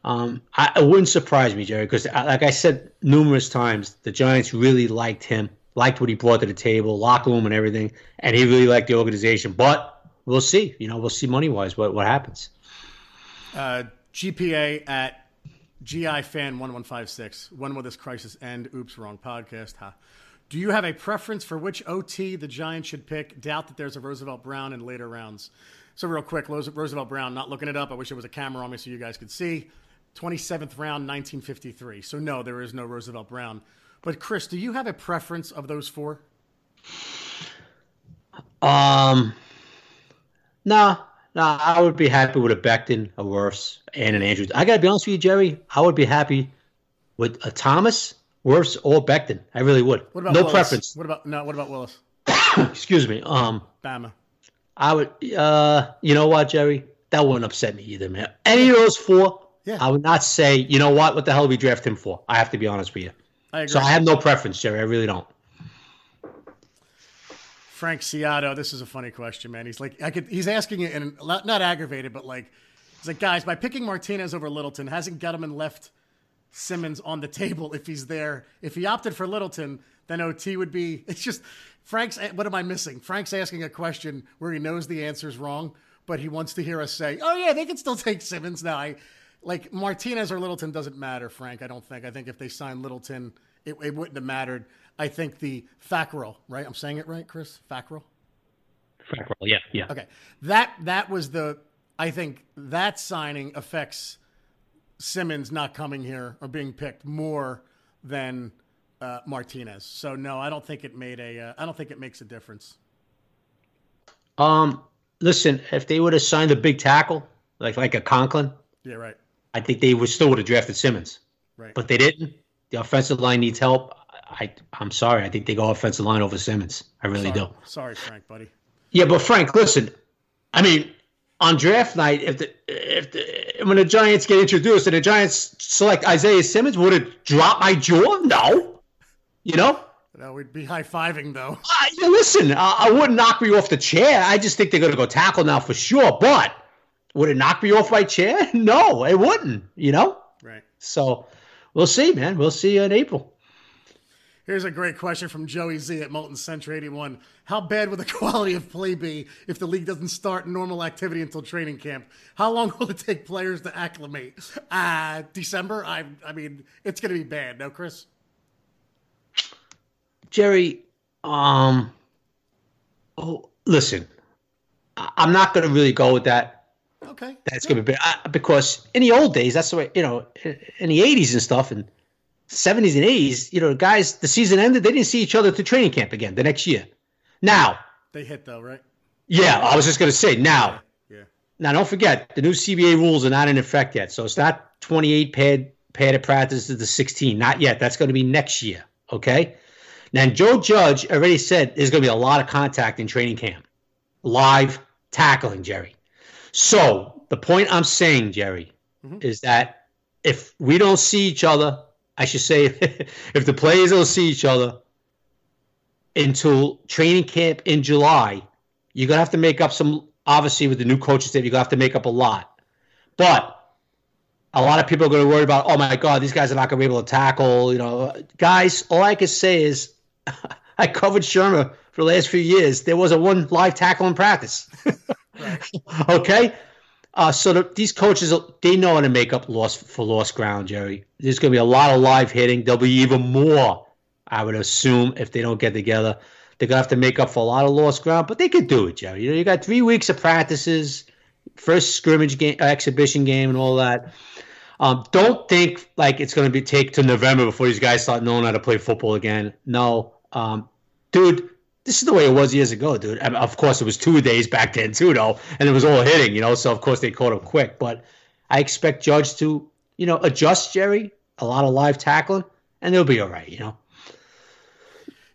it wouldn't surprise me, Jerry, because like I said numerous times, the Giants really liked him, liked what he brought to the table, locker room and everything, and he really liked the organization. But we'll see, money wise what happens. GPA at GI Fan 1156. When will this crisis end? Oops, wrong podcast. Ha. Huh? Do you have a preference for which OT the Giants should pick? Doubt that there's a Roosevelt Brown in later rounds. So real quick, Roosevelt Brown, not looking it up. I wish there was a camera on me so you guys could see. 27th round, 1953. So no, there is no Roosevelt Brown. But Chris, do you have a preference of those four? No, I would be happy with a Becton, a Wirfs, and an Andrews. I got to be honest with you, Jerry. I would be happy with a Thomas, Wirfs or Becton. I really would. What about Willis? Preference. What about Willis? Excuse me. Bama. I would you know what, Jerry? That wouldn't upset me either, man. Any of those four, yeah. I would not say, you know what the hell did we draft him for? I have to be honest with you. I agree. So I have no preference, Jerry. I really don't. Frank Ciotto, this is a funny question, man. He's like he's asking it and not aggravated, but like he's like, guys, by picking Martinez over Littleton, hasn't Gutterman left Simmons on the table if he's there? If he opted for Littleton, then OT would be... It's just... Frank's... What am I missing? Frank's asking a question where he knows the answer's wrong, but he wants to hear us say, oh, yeah, they can still take Simmons now. Like, Martinez or Littleton doesn't matter, Frank, I don't think. I think if they signed Littleton, it wouldn't have mattered. I think the Fackrell, right? I'm saying it right, Chris? Fackrell? Fackrell, yeah. Okay. That was the... I think that signing affects Simmons not coming here or being picked more than Martinez. So no, I don't think it made a. I don't think it makes a difference. Listen, if they would have signed a big tackle like a Conklin, yeah, right. I think they would have drafted Simmons, right? But they didn't. The offensive line needs help. I'm sorry. I think they go offensive line over Simmons. I really do. Sorry, Frank, buddy. Yeah, but Frank, listen. I mean, on draft night, when the Giants get introduced and the Giants select Isaiah Simmons, would it drop my jaw? No. You know? No, we'd be high-fiving, though. Listen, I wouldn't knock me off the chair. I just think they're going to go tackle now for sure. But would it knock me off my chair? No, it wouldn't, you know? Right. So we'll see, man. We'll see you in April. Here's a great question from Joey Z at Molten Century 81. How bad would the quality of play be if the league doesn't start normal activity until training camp? How long will it take players to acclimate? December? I mean, it's going to be bad. No, Chris? Jerry, listen, I'm not going to really go with that. Okay. That's going to be bad. Because in the old days, that's the way, you know, in the 80s and stuff, and 70s and 80s, you know, guys, the season ended, they didn't see each other to training camp again the next year. Now. They hit, though, right? Yeah, I was just going to say, now. Yeah. Now, don't forget, the new CBA rules are not in effect yet. So it's not 28 padded practice to the 16. Not yet. That's going to be next year, okay? Now, Joe Judge already said there's going to be a lot of contact in training camp. Live tackling, Jerry. So the point I'm saying, Jerry, is that if we don't see each other, I should say, if the players don't see each other until training camp in July, you're going to have to make up some, obviously with the new coaches, you're going to have to make up a lot. But a lot of people are going to worry about, oh, my God, these guys are not going to be able to tackle. You know, guys, all I can say is I covered Shermer for the last few years. There wasn't one live tackle in practice. Okay? So these coaches, they know how to make up lost ground, Jerry. There's going to be a lot of live hitting. There'll be even more, I would assume, if they don't get together. They're going to have to make up for a lot of lost ground, but they could do it, Jerry. You know, you got 3 weeks of practices, first scrimmage game, exhibition game, and all that. Don't think like it's going to take to November before these guys start knowing how to play football again. No, dude. This is the way it was years ago, dude. I mean, of course, it was 2 days back then, too, though, and it was all hitting, you know, so, of course, they caught him quick. But I expect Judge to, you know, adjust, Jerry, a lot of live tackling, and they'll be all right, you know.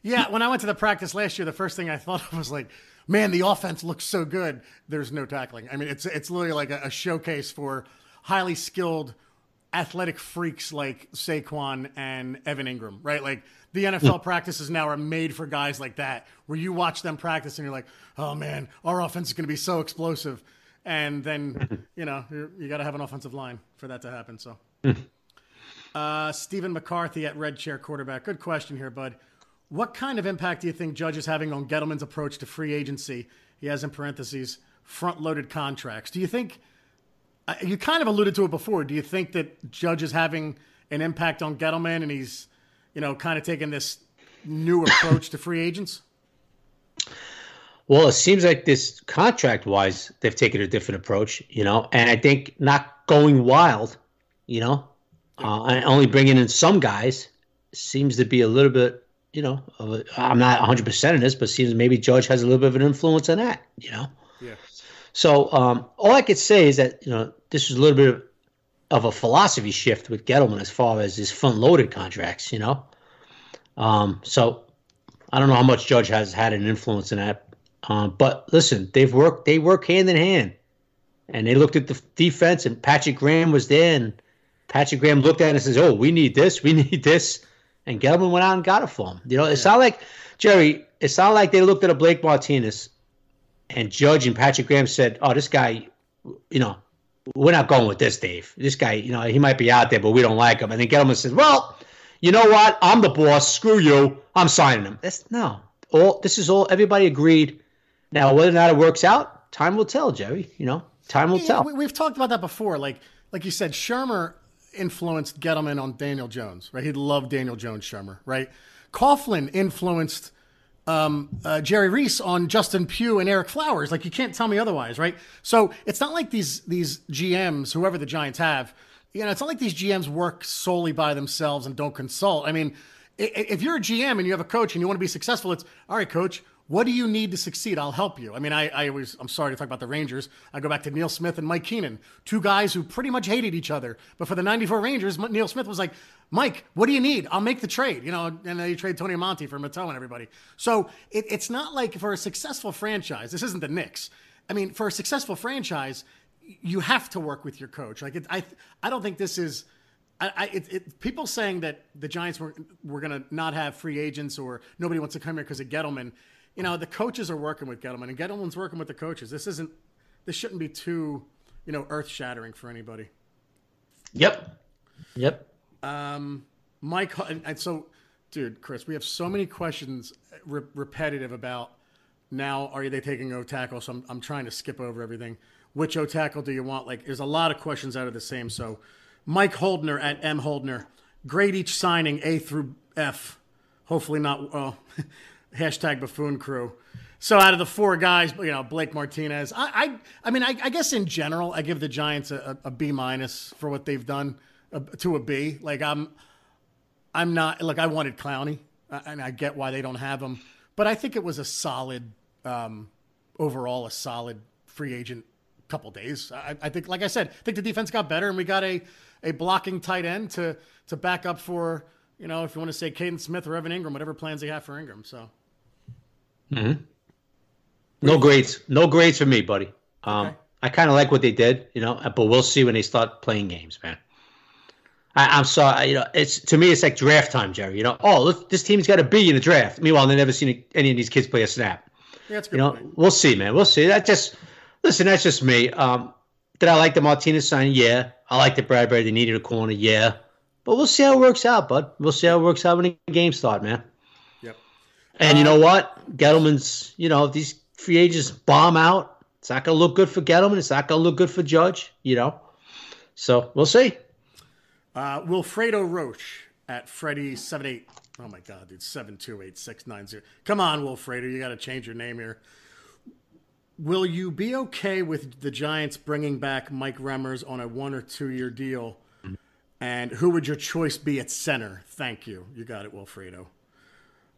Yeah, when I went to the practice last year, the first thing I thought of was like, man, the offense looks so good. There's no tackling. I mean, it's literally like a showcase for highly skilled athletic freaks like Saquon and Evan Ingram, right? Like, the NFL practices now are made for guys like that, where you watch them practice and you're like, oh, man, our offense is going to be so explosive. And then, you know, you got to have an offensive line for that to happen. So Stephen McCarthy at Red Chair Quarterback. Good question here, bud. What kind of impact do you think Judge is having on Gettleman's approach to free agency? He has in parentheses front-loaded contracts. Do you think – you kind of alluded to it before. Do you think that Judge is having an impact on Gettleman and he's – you know, kind of taking this new approach to free agents? Well, it seems like this contract-wise, they've taken a different approach, you know, and I think not going wild, you know, and only bringing in some guys seems to be a little bit, you know, I'm not 100% in this, but seems maybe Judge has a little bit of an influence on that, you know. Yeah. So all I could say is that, you know, this is a little bit of a philosophy shift with Gettleman as far as his front-loaded contracts, you know? So I don't know how much Judge has had an influence in that. But listen, they work hand in hand. And they looked at the defense, and Patrick Graham was there, and Patrick Graham looked at it and says, oh, we need this. And Gettleman went out and got it for him. You know, it's not like, Jerry, it's not like they looked at a Blake Martinez and Judge and Patrick Graham said, oh, this guy, you know, we're not going with this, Dave. This guy, you know, he might be out there, but we don't like him. And then Gettleman says, well, you know what? I'm the boss. Screw you. I'm signing him. This is all, everybody agreed. Now, whether or not it works out, time will tell, Jerry. You know, time will tell. We've talked about that before. Like you said, Shermer influenced Gettleman on Daniel Jones, right? He loved Daniel Jones, Shermer, right? Coughlin influenced Jerry Reese on Justin Pugh and Eric Flowers. Like, you can't tell me otherwise, right? So it's not like these GMs, whoever the Giants have, you know, it's not like these GMs work solely by themselves and don't consult. I mean, if you're a GM and you have a coach and you want to be successful, it's, all right, coach, what do you need to succeed? I'll help you. I mean, I'm sorry to talk about the Rangers. I go back to Neil Smith and Mike Keenan, two guys who pretty much hated each other. But for the 94 Rangers, Neil Smith was like, Mike, what do you need? I'll make the trade. You know, and they trade Tony Amonte for Matteau and everybody. So it's not like for a successful franchise, this isn't the Knicks. I mean, for a successful franchise, you have to work with your coach. Like, I don't think this is... people saying that the Giants were going to not have free agents or nobody wants to come here because of Gettleman. You know, the coaches are working with Gettleman, and Gettleman's working with the coaches. This shouldn't be too, you know, earth shattering for anybody. Yep. Mike, and so, dude, Chris, we have so many questions repetitive about now. Are they taking O tackle? So I'm trying to skip over everything. Which O tackle do you want? Like, there's a lot of questions out of the same. So, Mike Holdner at M Holdner, grade each signing A through F. Hopefully not. Oh. Hashtag Buffoon Crew. So out of the four guys, you know, Blake Martinez. I mean, I guess in general, I give the Giants a B- for what they've done to a B. Like, I'm not, look, I wanted Clowney, and I get why they don't have him, but I think it was a solid, overall, a solid free agent couple days. I think, like I said, I think the defense got better, and we got a blocking tight end to back up for, you know, if you want to say Caden Smith or Evan Ingram, whatever plans they have for Ingram. So. Mm-hmm. No grades for me, buddy. Okay. I kind of like what they did, you know, but we'll see when they start playing games, man. I'm sorry, you know, it's, to me, it's like draft time, Jerry. You know, this team's got to be in the draft. Meanwhile, they've never seen any of these kids play a snap. Yeah, that's a good point. We'll see, man. We'll see. That's just me. Did I like the Martinez sign? Yeah. I like the Bradbury. They needed a corner. Yeah. But we'll see how it works out, bud. We'll see how it works out when the games start, man. And you know what? Gettleman's, you know, if these free agents bomb out, it's not going to look good for Gettleman. It's not going to look good for Judge, you know. So we'll see. Wilfredo Roach at Freddy78. Oh, my God, dude. 728-690. Come on, Wilfredo. You got to change your name here. Will you be okay with the Giants bringing back Mike Remmers on a 1 or 2 year deal? And who would your choice be at center? Thank you. You got it, Wilfredo.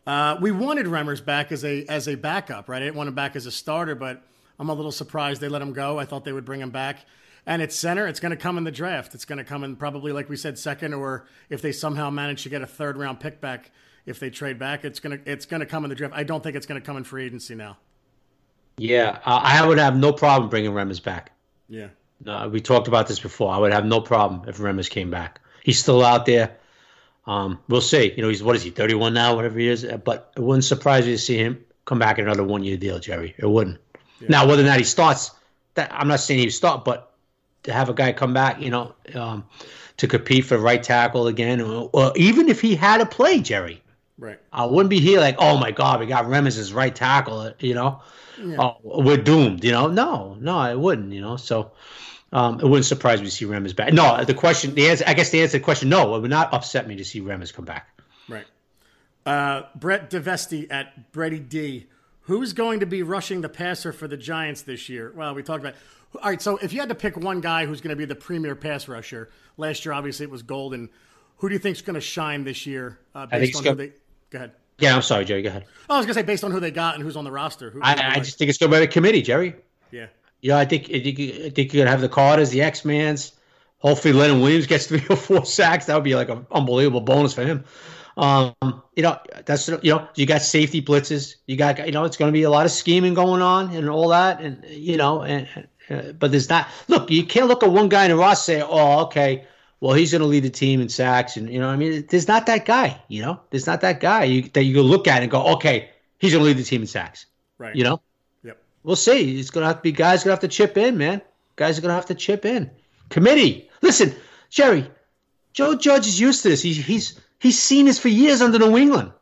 We wanted Remmers back as a backup, right? I didn't want him back as a starter, but I'm a little surprised they let him go. I thought they would bring him back. And at center, it's going to come in the draft. It's going to come in probably, like we said, second, or if they somehow manage to get a third-round pick back, if they trade back, it's going to come in the draft. I don't think it's going to come in free agency now. Yeah, I would have no problem bringing Remmers back. Yeah. We talked about this before. I would have no problem if Remmers came back. He's still out there. We'll see. You know, he's, what is he, 31 now, whatever he is? But it wouldn't surprise me to see him come back in another 1 year deal, Jerry. It wouldn't. Yeah. Now, whether or not he starts, that I'm not saying he start, but to have a guy come back, you know, to compete for right tackle again, or even if he had to play, Jerry. Right. I wouldn't be here like, oh, my God, we got Remmers as right tackle, you know. Yeah. We're doomed, you know. No, I wouldn't, you know. So it wouldn't surprise me to see Remmers back. No, the answer to the question, no, it would not upset me to see Remmers come back. Right. Brett DeVesti at Brady D. Who's going to be rushing the passer for the Giants this year? Well, we talked about it. All right, so if you had to pick one guy who's going to be the premier pass rusher, last year, obviously, it was Golden. Who do you think is going to shine this year? Go ahead. Yeah, I'm sorry, Jerry. Go ahead. I was going to say, based on who they got and who's on the roster. I just think it's going to be a committee, Jerry. Yeah. You know, I think you're going to have the Carters, the X-Mans. Hopefully, Leonard Williams gets 3 or 4 sacks. That would be like an unbelievable bonus for him. You know, that's, you know, you got safety blitzes. You got, you know, it's going to be a lot of scheming going on and all that. And, you know, but there's not – look, you can't look at one guy in the roster and say, oh, okay, well, he's going to lead the team in sacks. And, you know, I mean, there's not that guy, you know, there's not that guy that you can look at and go, okay, he's going to lead the team in sacks. Right. You know? Yep. We'll see. It's going to have to be guys going to have to chip in, man. Guys are going to have to chip in. Committee. Listen, Jerry, Joe Judge is used to this. He's seen this for years under New England,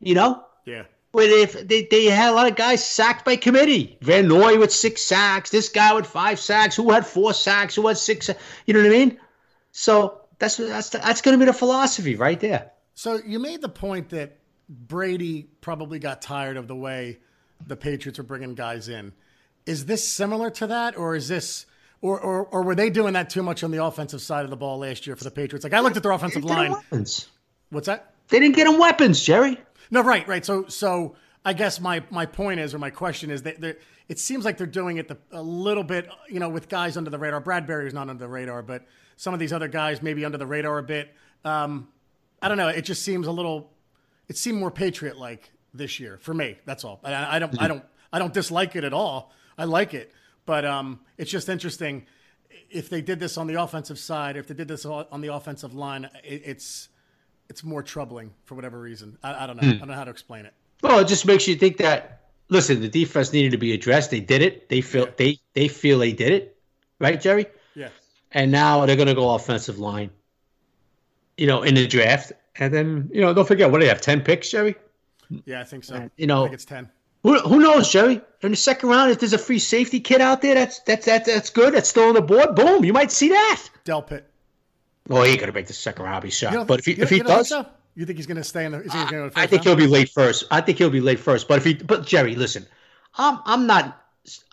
you know? Yeah. But if they had a lot of guys sacked by committee. Van Noy with 6 sacks. This guy with 5 sacks. Who had 4 sacks? Who had 6? You know what I mean? So that's going to be the philosophy right there. So you made the point that Brady probably got tired of the way the Patriots were bringing guys in. Is this similar to that, or is this, or were they doing that too much on the offensive side of the ball last year for the Patriots? Like, I looked at their offensive line. What's that? They didn't get them weapons, Jerry. No, right. So I guess my point is, or my question is, that it seems like they're doing it a little bit, you know, with guys under the radar. Bradbury is not under the radar, but some of these other guys maybe under the radar a bit. I don't know. It just seems it seemed more Patriot-like this year for me. That's all. I don't dislike it at all. I like it, but it's just interesting if they did this on the offensive side, if they did this on the offensive line, it's more troubling for whatever reason. I don't know. I don't know how to explain it. Well, it just makes you think that, listen, the defense needed to be addressed. They did it. They feel they did it. Right, Jerry? Yeah. And now they're going to go offensive line, you know, in the draft. And then, you know, don't forget, what do they have, 10 picks, Jerry? Yeah, I think so. You know, I think it's 10. Who knows, Jerry? In the second round, if there's a free safety kid out there that's good, that's still on the board, boom, you might see that. Delpit. Oh, he ain't going to make the second round, he's shot. But if he does... You think he's going to stay in the? Is he going to first I think round? He'll be late first. I think he'll be late first. But but Jerry, listen, I'm not,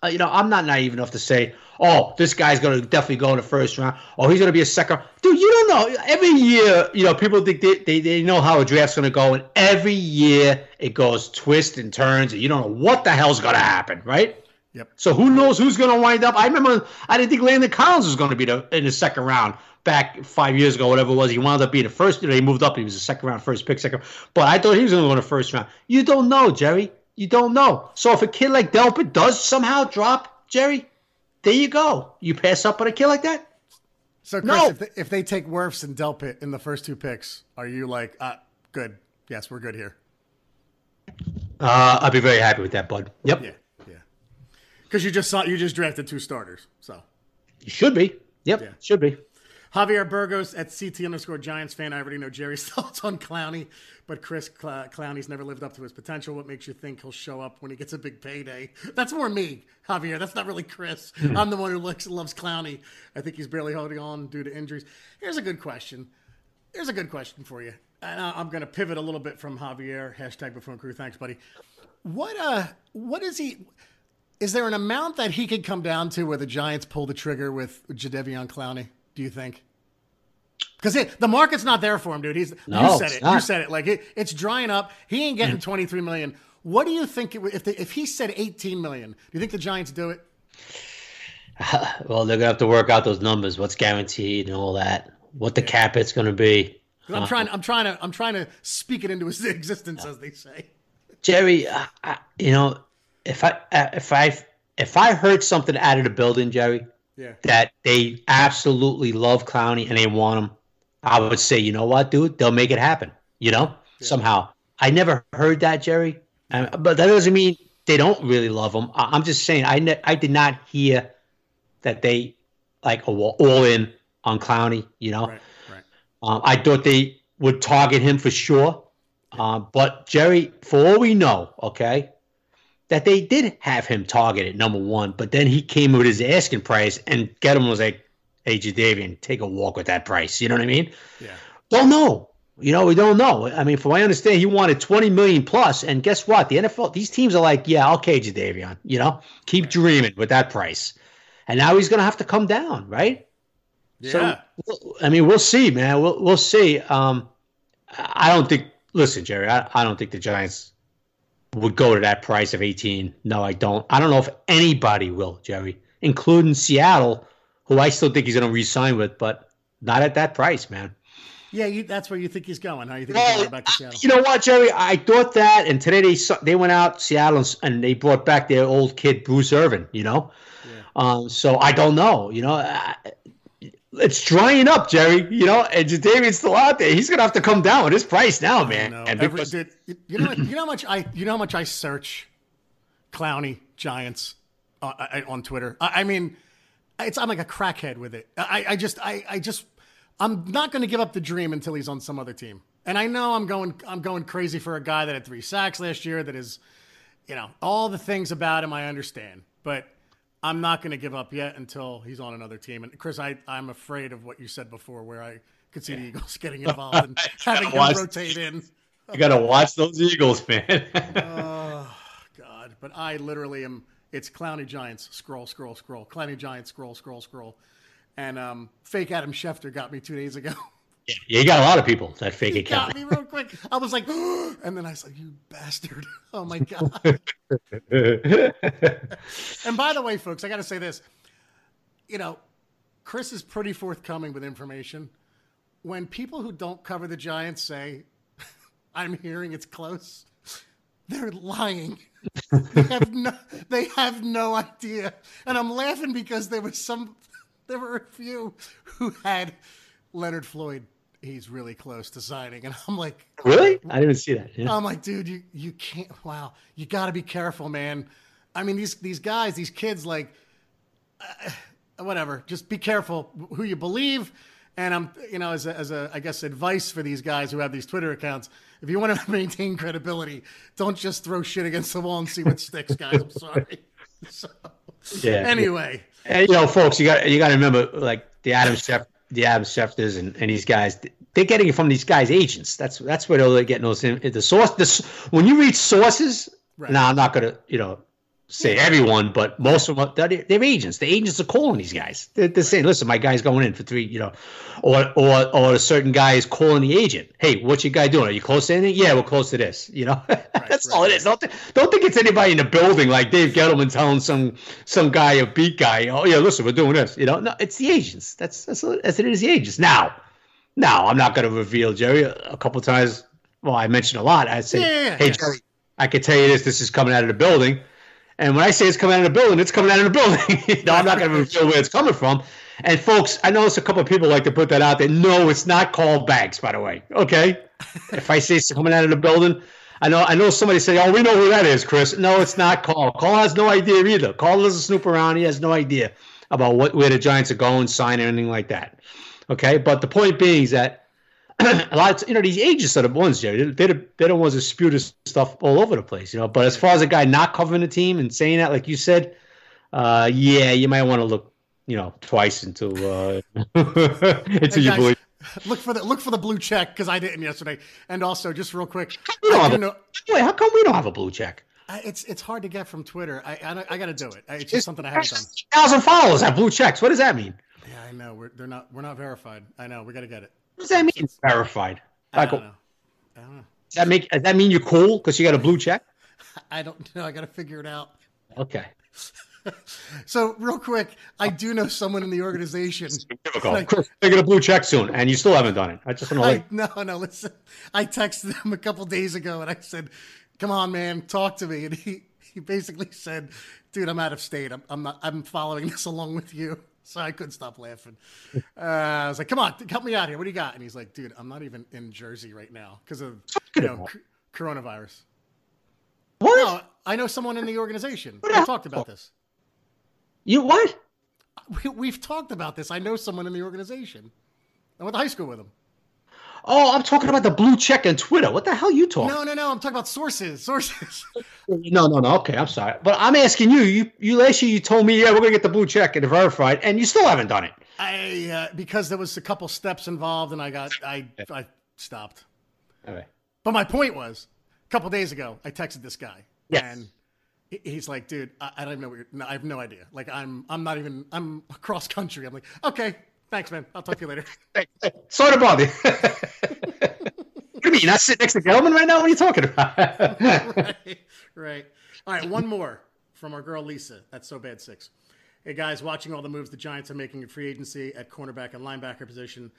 you know, I'm not naive enough to say, oh, this guy's going to definitely go in the first round. Oh, he's going to be a second. Dude, you don't know. Every year, you know, people think they know how a draft's going to go, and every year it goes twists and turns, and you don't know what the hell's going to happen, right? Yep. So who knows who's going to wind up? I remember I didn't think Landon Collins was going to be in the second round. Back 5 years ago, whatever it was, he wound up being the first. You know, he moved up. He was the second round, first pick, second. But I thought he was going to go in the first round. You don't know, Jerry. You don't know. So if a kid like Delpit does somehow drop, Jerry, there you go. You pass up on a kid like that? So, Chris, no. If they take Wirfs and Delpit in the first two picks, are you like, good. Yes, we're good here. I'd be very happy with that, bud. Yep. Yeah. Because you just drafted two starters. So you should be. Yep, yeah. Should be. Javier Burgos at @CT_GiantsFan. I already know Jerry's thoughts on Clowney, but Chris, Clowney's never lived up to his potential. What makes you think he'll show up when he gets a big payday? That's more me, Javier. That's not really Chris. I'm the one who loves Clowney. I think he's barely holding on due to injuries. Here's a good question. For you. And I'm going to pivot a little bit from Javier. #BeforeCrew. Thanks, buddy. What is he... Is there an amount that he could come down to where the Giants pull the trigger with Jadeveon Clowney? Do you think? Because the market's not there for him, dude. You said it. Like it's drying up. He ain't getting $23 million. What do you think if he said $18 million? Do you think the Giants do it? Well, they're gonna have to work out those numbers. What's guaranteed and all that. What the cap it's gonna be. I'm trying to speak it into his existence, as they say. Jerry, you know, if I heard something out of the building, Jerry. Yeah. That they absolutely love Clowney and they want him, I would say, you know what, dude? They'll make it happen, you know, somehow. I never heard that, Jerry. But that doesn't mean they don't really love him. I'm just saying I did not hear that they, like, all in on Clowney, you know. Right. I thought they would target him for sure. But, Jerry, for all we know, okay, that they did have him targeted, number one, but then he came with his asking price, and Gettleman was like, hey, Jadeveon, take a walk with that price. You know what I mean? Yeah. Don't know. You know, we don't know. I mean, from what I understand, he wanted $20 million plus, and guess what? The NFL, these teams are like, yeah, okay, Jadeveon, you know, keep dreaming with that price. And now he's going to have to come down, right? Yeah. So, I mean, we'll see, man. We'll see. I don't think – listen, Jerry, I don't think the Giants – would go to that price of 18. No, I don't. I don't know if anybody will, Jerry, including Seattle, who I still think he's going to re-sign with, but not at that price, man. Yeah, that's where you think he's going. How you think he's going back to Seattle? You know what, Jerry? I thought that, and today they went out Seattle and they brought back their old kid Bruce Irvin. You know, so I don't know. You know, it's drying up, Jerry. You know, and Jadeveon's still out there. He's gonna have to come down with his price now, man. And because... you know how much I search Clowney Giants on Twitter. I mean, I'm like a crackhead with it. I'm not gonna give up the dream until he's on some other team. And I know I'm going crazy for a guy that had 3 sacks last year. That is, you know, all the things about him I understand, but. I'm not going to give up yet until he's on another team. And, Chris, I'm afraid of what you said before where I could see the Eagles getting involved and having him rotate in. You got to watch those Eagles, man. Oh, God. But I literally am. It's Clowney Giants, scroll, scroll, scroll. Clowney Giants, scroll, scroll, scroll. And fake Adam Schefter got me 2 days ago. Yeah, you got a lot of people that fake account. He got me real quick. I was like, and then I was like, you bastard. Oh, my God. And by the way, folks, I got to say this. You know, Chris is pretty forthcoming with information. When people who don't cover the Giants say, I'm hearing it's close, they're lying. They have no idea. And I'm laughing because there were a few who had Leonard Floyd. He's really close to signing. And I'm like, really? I didn't see that. Yeah. I'm like, dude, you can't. Wow. You got to be careful, man. I mean, these guys, these kids, like, whatever, just be careful who you believe. And I'm, you know, as a, I guess, advice for these guys who have these Twitter accounts, if you want to maintain credibility, don't just throw shit against the wall and see what sticks, guys. I'm sorry. So, yeah. Anyway. And, you know, folks, you got to remember, like, the Adam Schefters and these guys, they're getting it from these guys' agents. That's where they're getting those in the source. When you read sources, right. Now I'm not going to, you know, say everyone, but most of them, they're agents. The agents are calling these guys. They're saying, listen, my guy's going in for three, you know, or a certain guy is calling the agent. Hey, what's your guy doing? Are you close to anything? Yeah, we're close to this, you know. Right, that's right. All it is. Don't think it's anybody in the building like Dave Gettleman telling some guy, a beat guy, oh, yeah, listen, we're doing this. You know, no, it's the agents. That's it is the agents. Now, I'm not going to reveal, Jerry, a couple times. Well, I mentioned a lot. I say, hey, Jerry, I can tell you this. This is coming out of the building. And when I say it's coming out of the building, it's coming out of the building. You know, I'm not going to reveal where it's coming from. And, folks, I know it's a couple of people like to put that out there. No, it's not called banks, by the way. Okay? If I say it's coming out of the building, I know somebody said, oh, we know who that is, Chris. No, it's not Carl. Carl has no idea either. Carl doesn't snoop around. He has no idea about where the Giants are going, sign, or anything like that. Okay? But the point being is that a lot of, you know, these agents are the ones, Jerry. They're the ones that spew this stuff all over the place, you know. But as far as a guy not covering the team and saying that, like you said, yeah, you might want to look, you know, twice until you believe. Look for the blue check, because I didn't yesterday. And also, just real quick, wait, how come we don't have a blue check? It's hard to get from Twitter. I got to do it. It's just something I haven't done. 1,000 followers have blue checks. What does that mean? Yeah, I know. We're not verified. I know. We got to get it. What does that mean? Verified. I don't know. Does that mean you're cool because you got a blue check? I don't know. I got to figure it out. Okay. So real quick, I do know someone in the organization. Chris, they get a blue check soon, and you still haven't done it. I just want to No. Listen, I texted him a couple days ago, and I said, "Come on, man, talk to me." And he basically said, "Dude, I'm out of state. I'm following this along with you." So I couldn't stop laughing. I was like, come on, help me out here. What do you got? And he's like, dude, I'm not even in Jersey right now because of coronavirus. What? No, I know someone in the organization. We talked about this. You what? We've talked about this. I know someone in the organization. I went to high school with him. Oh, I'm talking about the blue check on Twitter. What the hell are you talking? No. I'm talking about sources. No. Okay, I'm sorry. But I'm asking you last year you told me, yeah, we're going to get the blue check and verified, and you still haven't done it. Because there was a couple steps involved, and I stopped. All right. But my point was, a couple days ago, I texted this guy. Yes. And he's like, dude, I don't even know what I have no idea. Like, I'm across country. I'm like, okay. Thanks, man. I'll talk to you later. Hey, sorry to bother you. What do you mean? You're not sitting next to Gettleman right now? What are you talking about? Right. All right, one more from our girl, Lisa. That's So Bad 6. Hey, guys, watching all the moves the Giants are making in free agency at cornerback and linebacker position,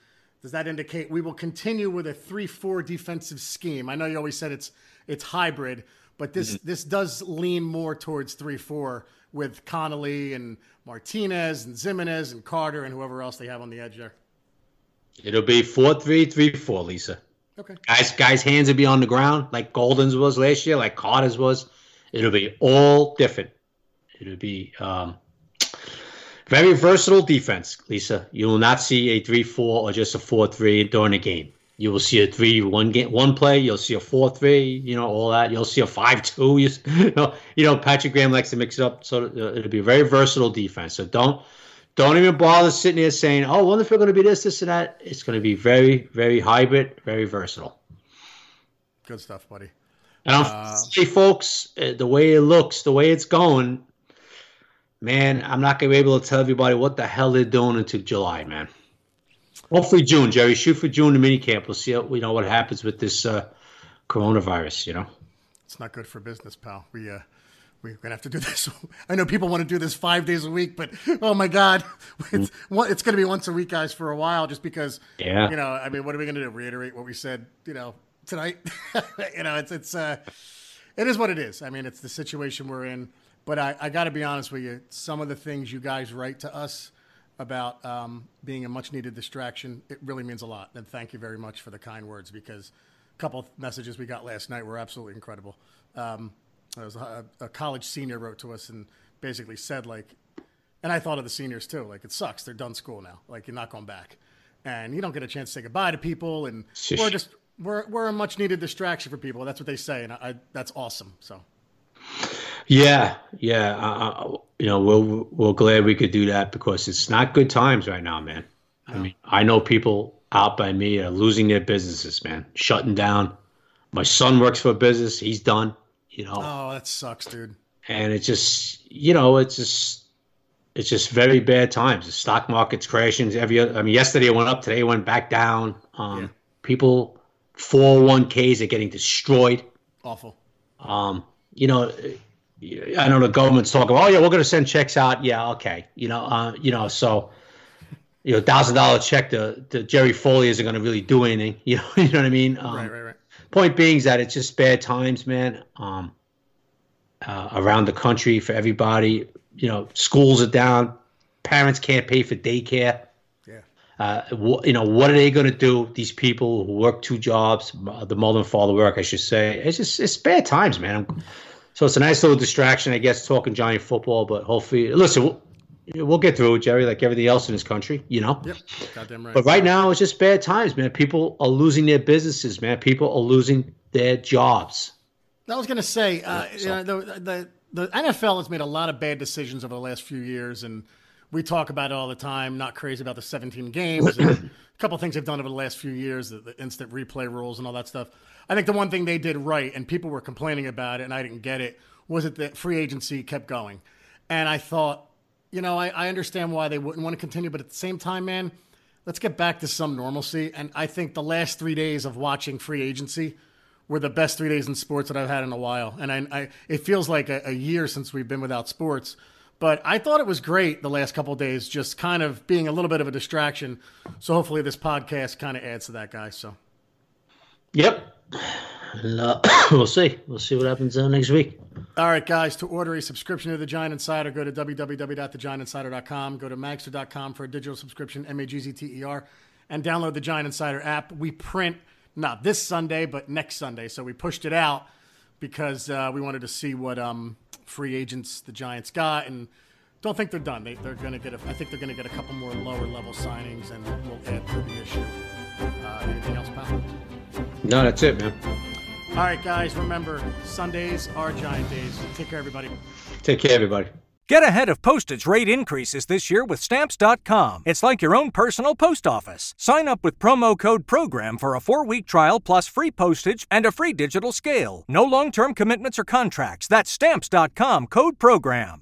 does that indicate we will continue with a 3-4 defensive scheme? I know you always said it's hybrid, but this does lean more towards 3-4 with Connolly and Martinez and Zimenez and Carter and whoever else they have on the edge there. It'll be 4-3-3-4, Lisa. Okay. Guys' hands will be on the ground like Golden's was last year, like Carter's was. It'll be all different. It'll be very versatile defense, Lisa. You will not see a 3-4 or just a 4-3 during a game. You will see a 3-1 game, one play. You'll see a 4-3, you know, all that. You'll see a 5-2. You know, Patrick Graham likes to mix it up, so it'll be a very versatile defense. So don't even bother sitting there saying, oh, I wonder if we're going to be this, this, and that. It's going to be very, very hybrid, very versatile. Good stuff, buddy. And I'll say, folks, the way it looks, the way it's going, man, I'm not going to be able to tell everybody what the hell they're doing until July, man. Hopefully June, Jerry. Shoot for June to minicamp. We'll see what happens with this coronavirus, you know. It's not good for business, pal. We're going to have to do this. I know people want to do this 5 days a week, but oh, my God. It's going to be once a week, guys, for a while just because, what are we going to do? Reiterate what we said, tonight? It is what it is. I mean, it's the situation we're in. But I got to be honest with you. Some of the things you guys write to us about being a much-needed distraction, it really means a lot. And thank you very much for the kind words, because a couple of messages we got last night were absolutely incredible. A college senior wrote to us and basically said, and I thought of the seniors too, it sucks. They're done school now. You're not going back. And you don't get a chance to say goodbye to people. And we're a much-needed distraction for people. That's what they say, and that's awesome. So. Yeah. We're glad we could do that, because it's not good times right now, man. No. I mean, I know people out by me are losing their businesses, man, shutting down. My son works for a business. He's done, Oh, that sucks, dude. And it's just very bad times. The stock market's crashing. Yesterday it went up. Today it went back down. People, 401ks are getting destroyed. Awful. I know the government's talking about, we're going to send checks out. Yeah, okay. So $1,000 check to Jerry Foley isn't going to really do anything. You know what I mean? Right. Point being is that it's just bad times, man, around the country for everybody. Schools are down. Parents can't pay for daycare. Yeah. What are they going to do, these people who work two jobs, the mother and father work, I should say. It's bad times, man. So it's a nice little distraction, I guess, talking Giant football. But hopefully, listen, we'll get through it, Jerry, like everything else in this country, Yep, goddamn right. But right now, it's just bad times, man. People are losing their businesses, man. People are losing their jobs. I was going to say, the NFL has made a lot of bad decisions over the last few years, and we talk about it all the time. Not crazy about the 17 games. And a couple of things they've done over the last few years, the instant replay rules and all that stuff. I think the one thing they did right, and people were complaining about it, and I didn't get it, was that free agency kept going. And I thought, I understand why they wouldn't want to continue, but at the same time, man, let's get back to some normalcy. And I think the last 3 days of watching free agency were the best 3 days in sports that I've had in a while. And it feels like a year since we've been without sports. But I thought it was great the last couple of days, just kind of being a little bit of a distraction. So hopefully this podcast kind of adds to that, guys. So. Yep. We'll see. We'll see what happens next week. All right, guys. To order a subscription to The Giant Insider, go to www.thegiantinsider.com. Go to magster.com for a digital subscription, M-A-G-Z-T-E-R, and download The Giant Insider app. We print not this Sunday, but next Sunday. So we pushed it out because we wanted to see what free agents the Giants got, and don't think they're done. They're going to get I think they're going to get a couple more lower-level signings, and we'll add to the issue. Anything else, pal? No, that's it, man. All right, guys, remember, Sundays are Giant days. Take care, everybody. Take care, everybody. Get ahead of postage rate increases this year with Stamps.com. It's like your own personal post office. Sign up with promo code PROGRAM for a 4-week trial plus free postage and a free digital scale. No long-term commitments or contracts. That's Stamps.com, code PROGRAM.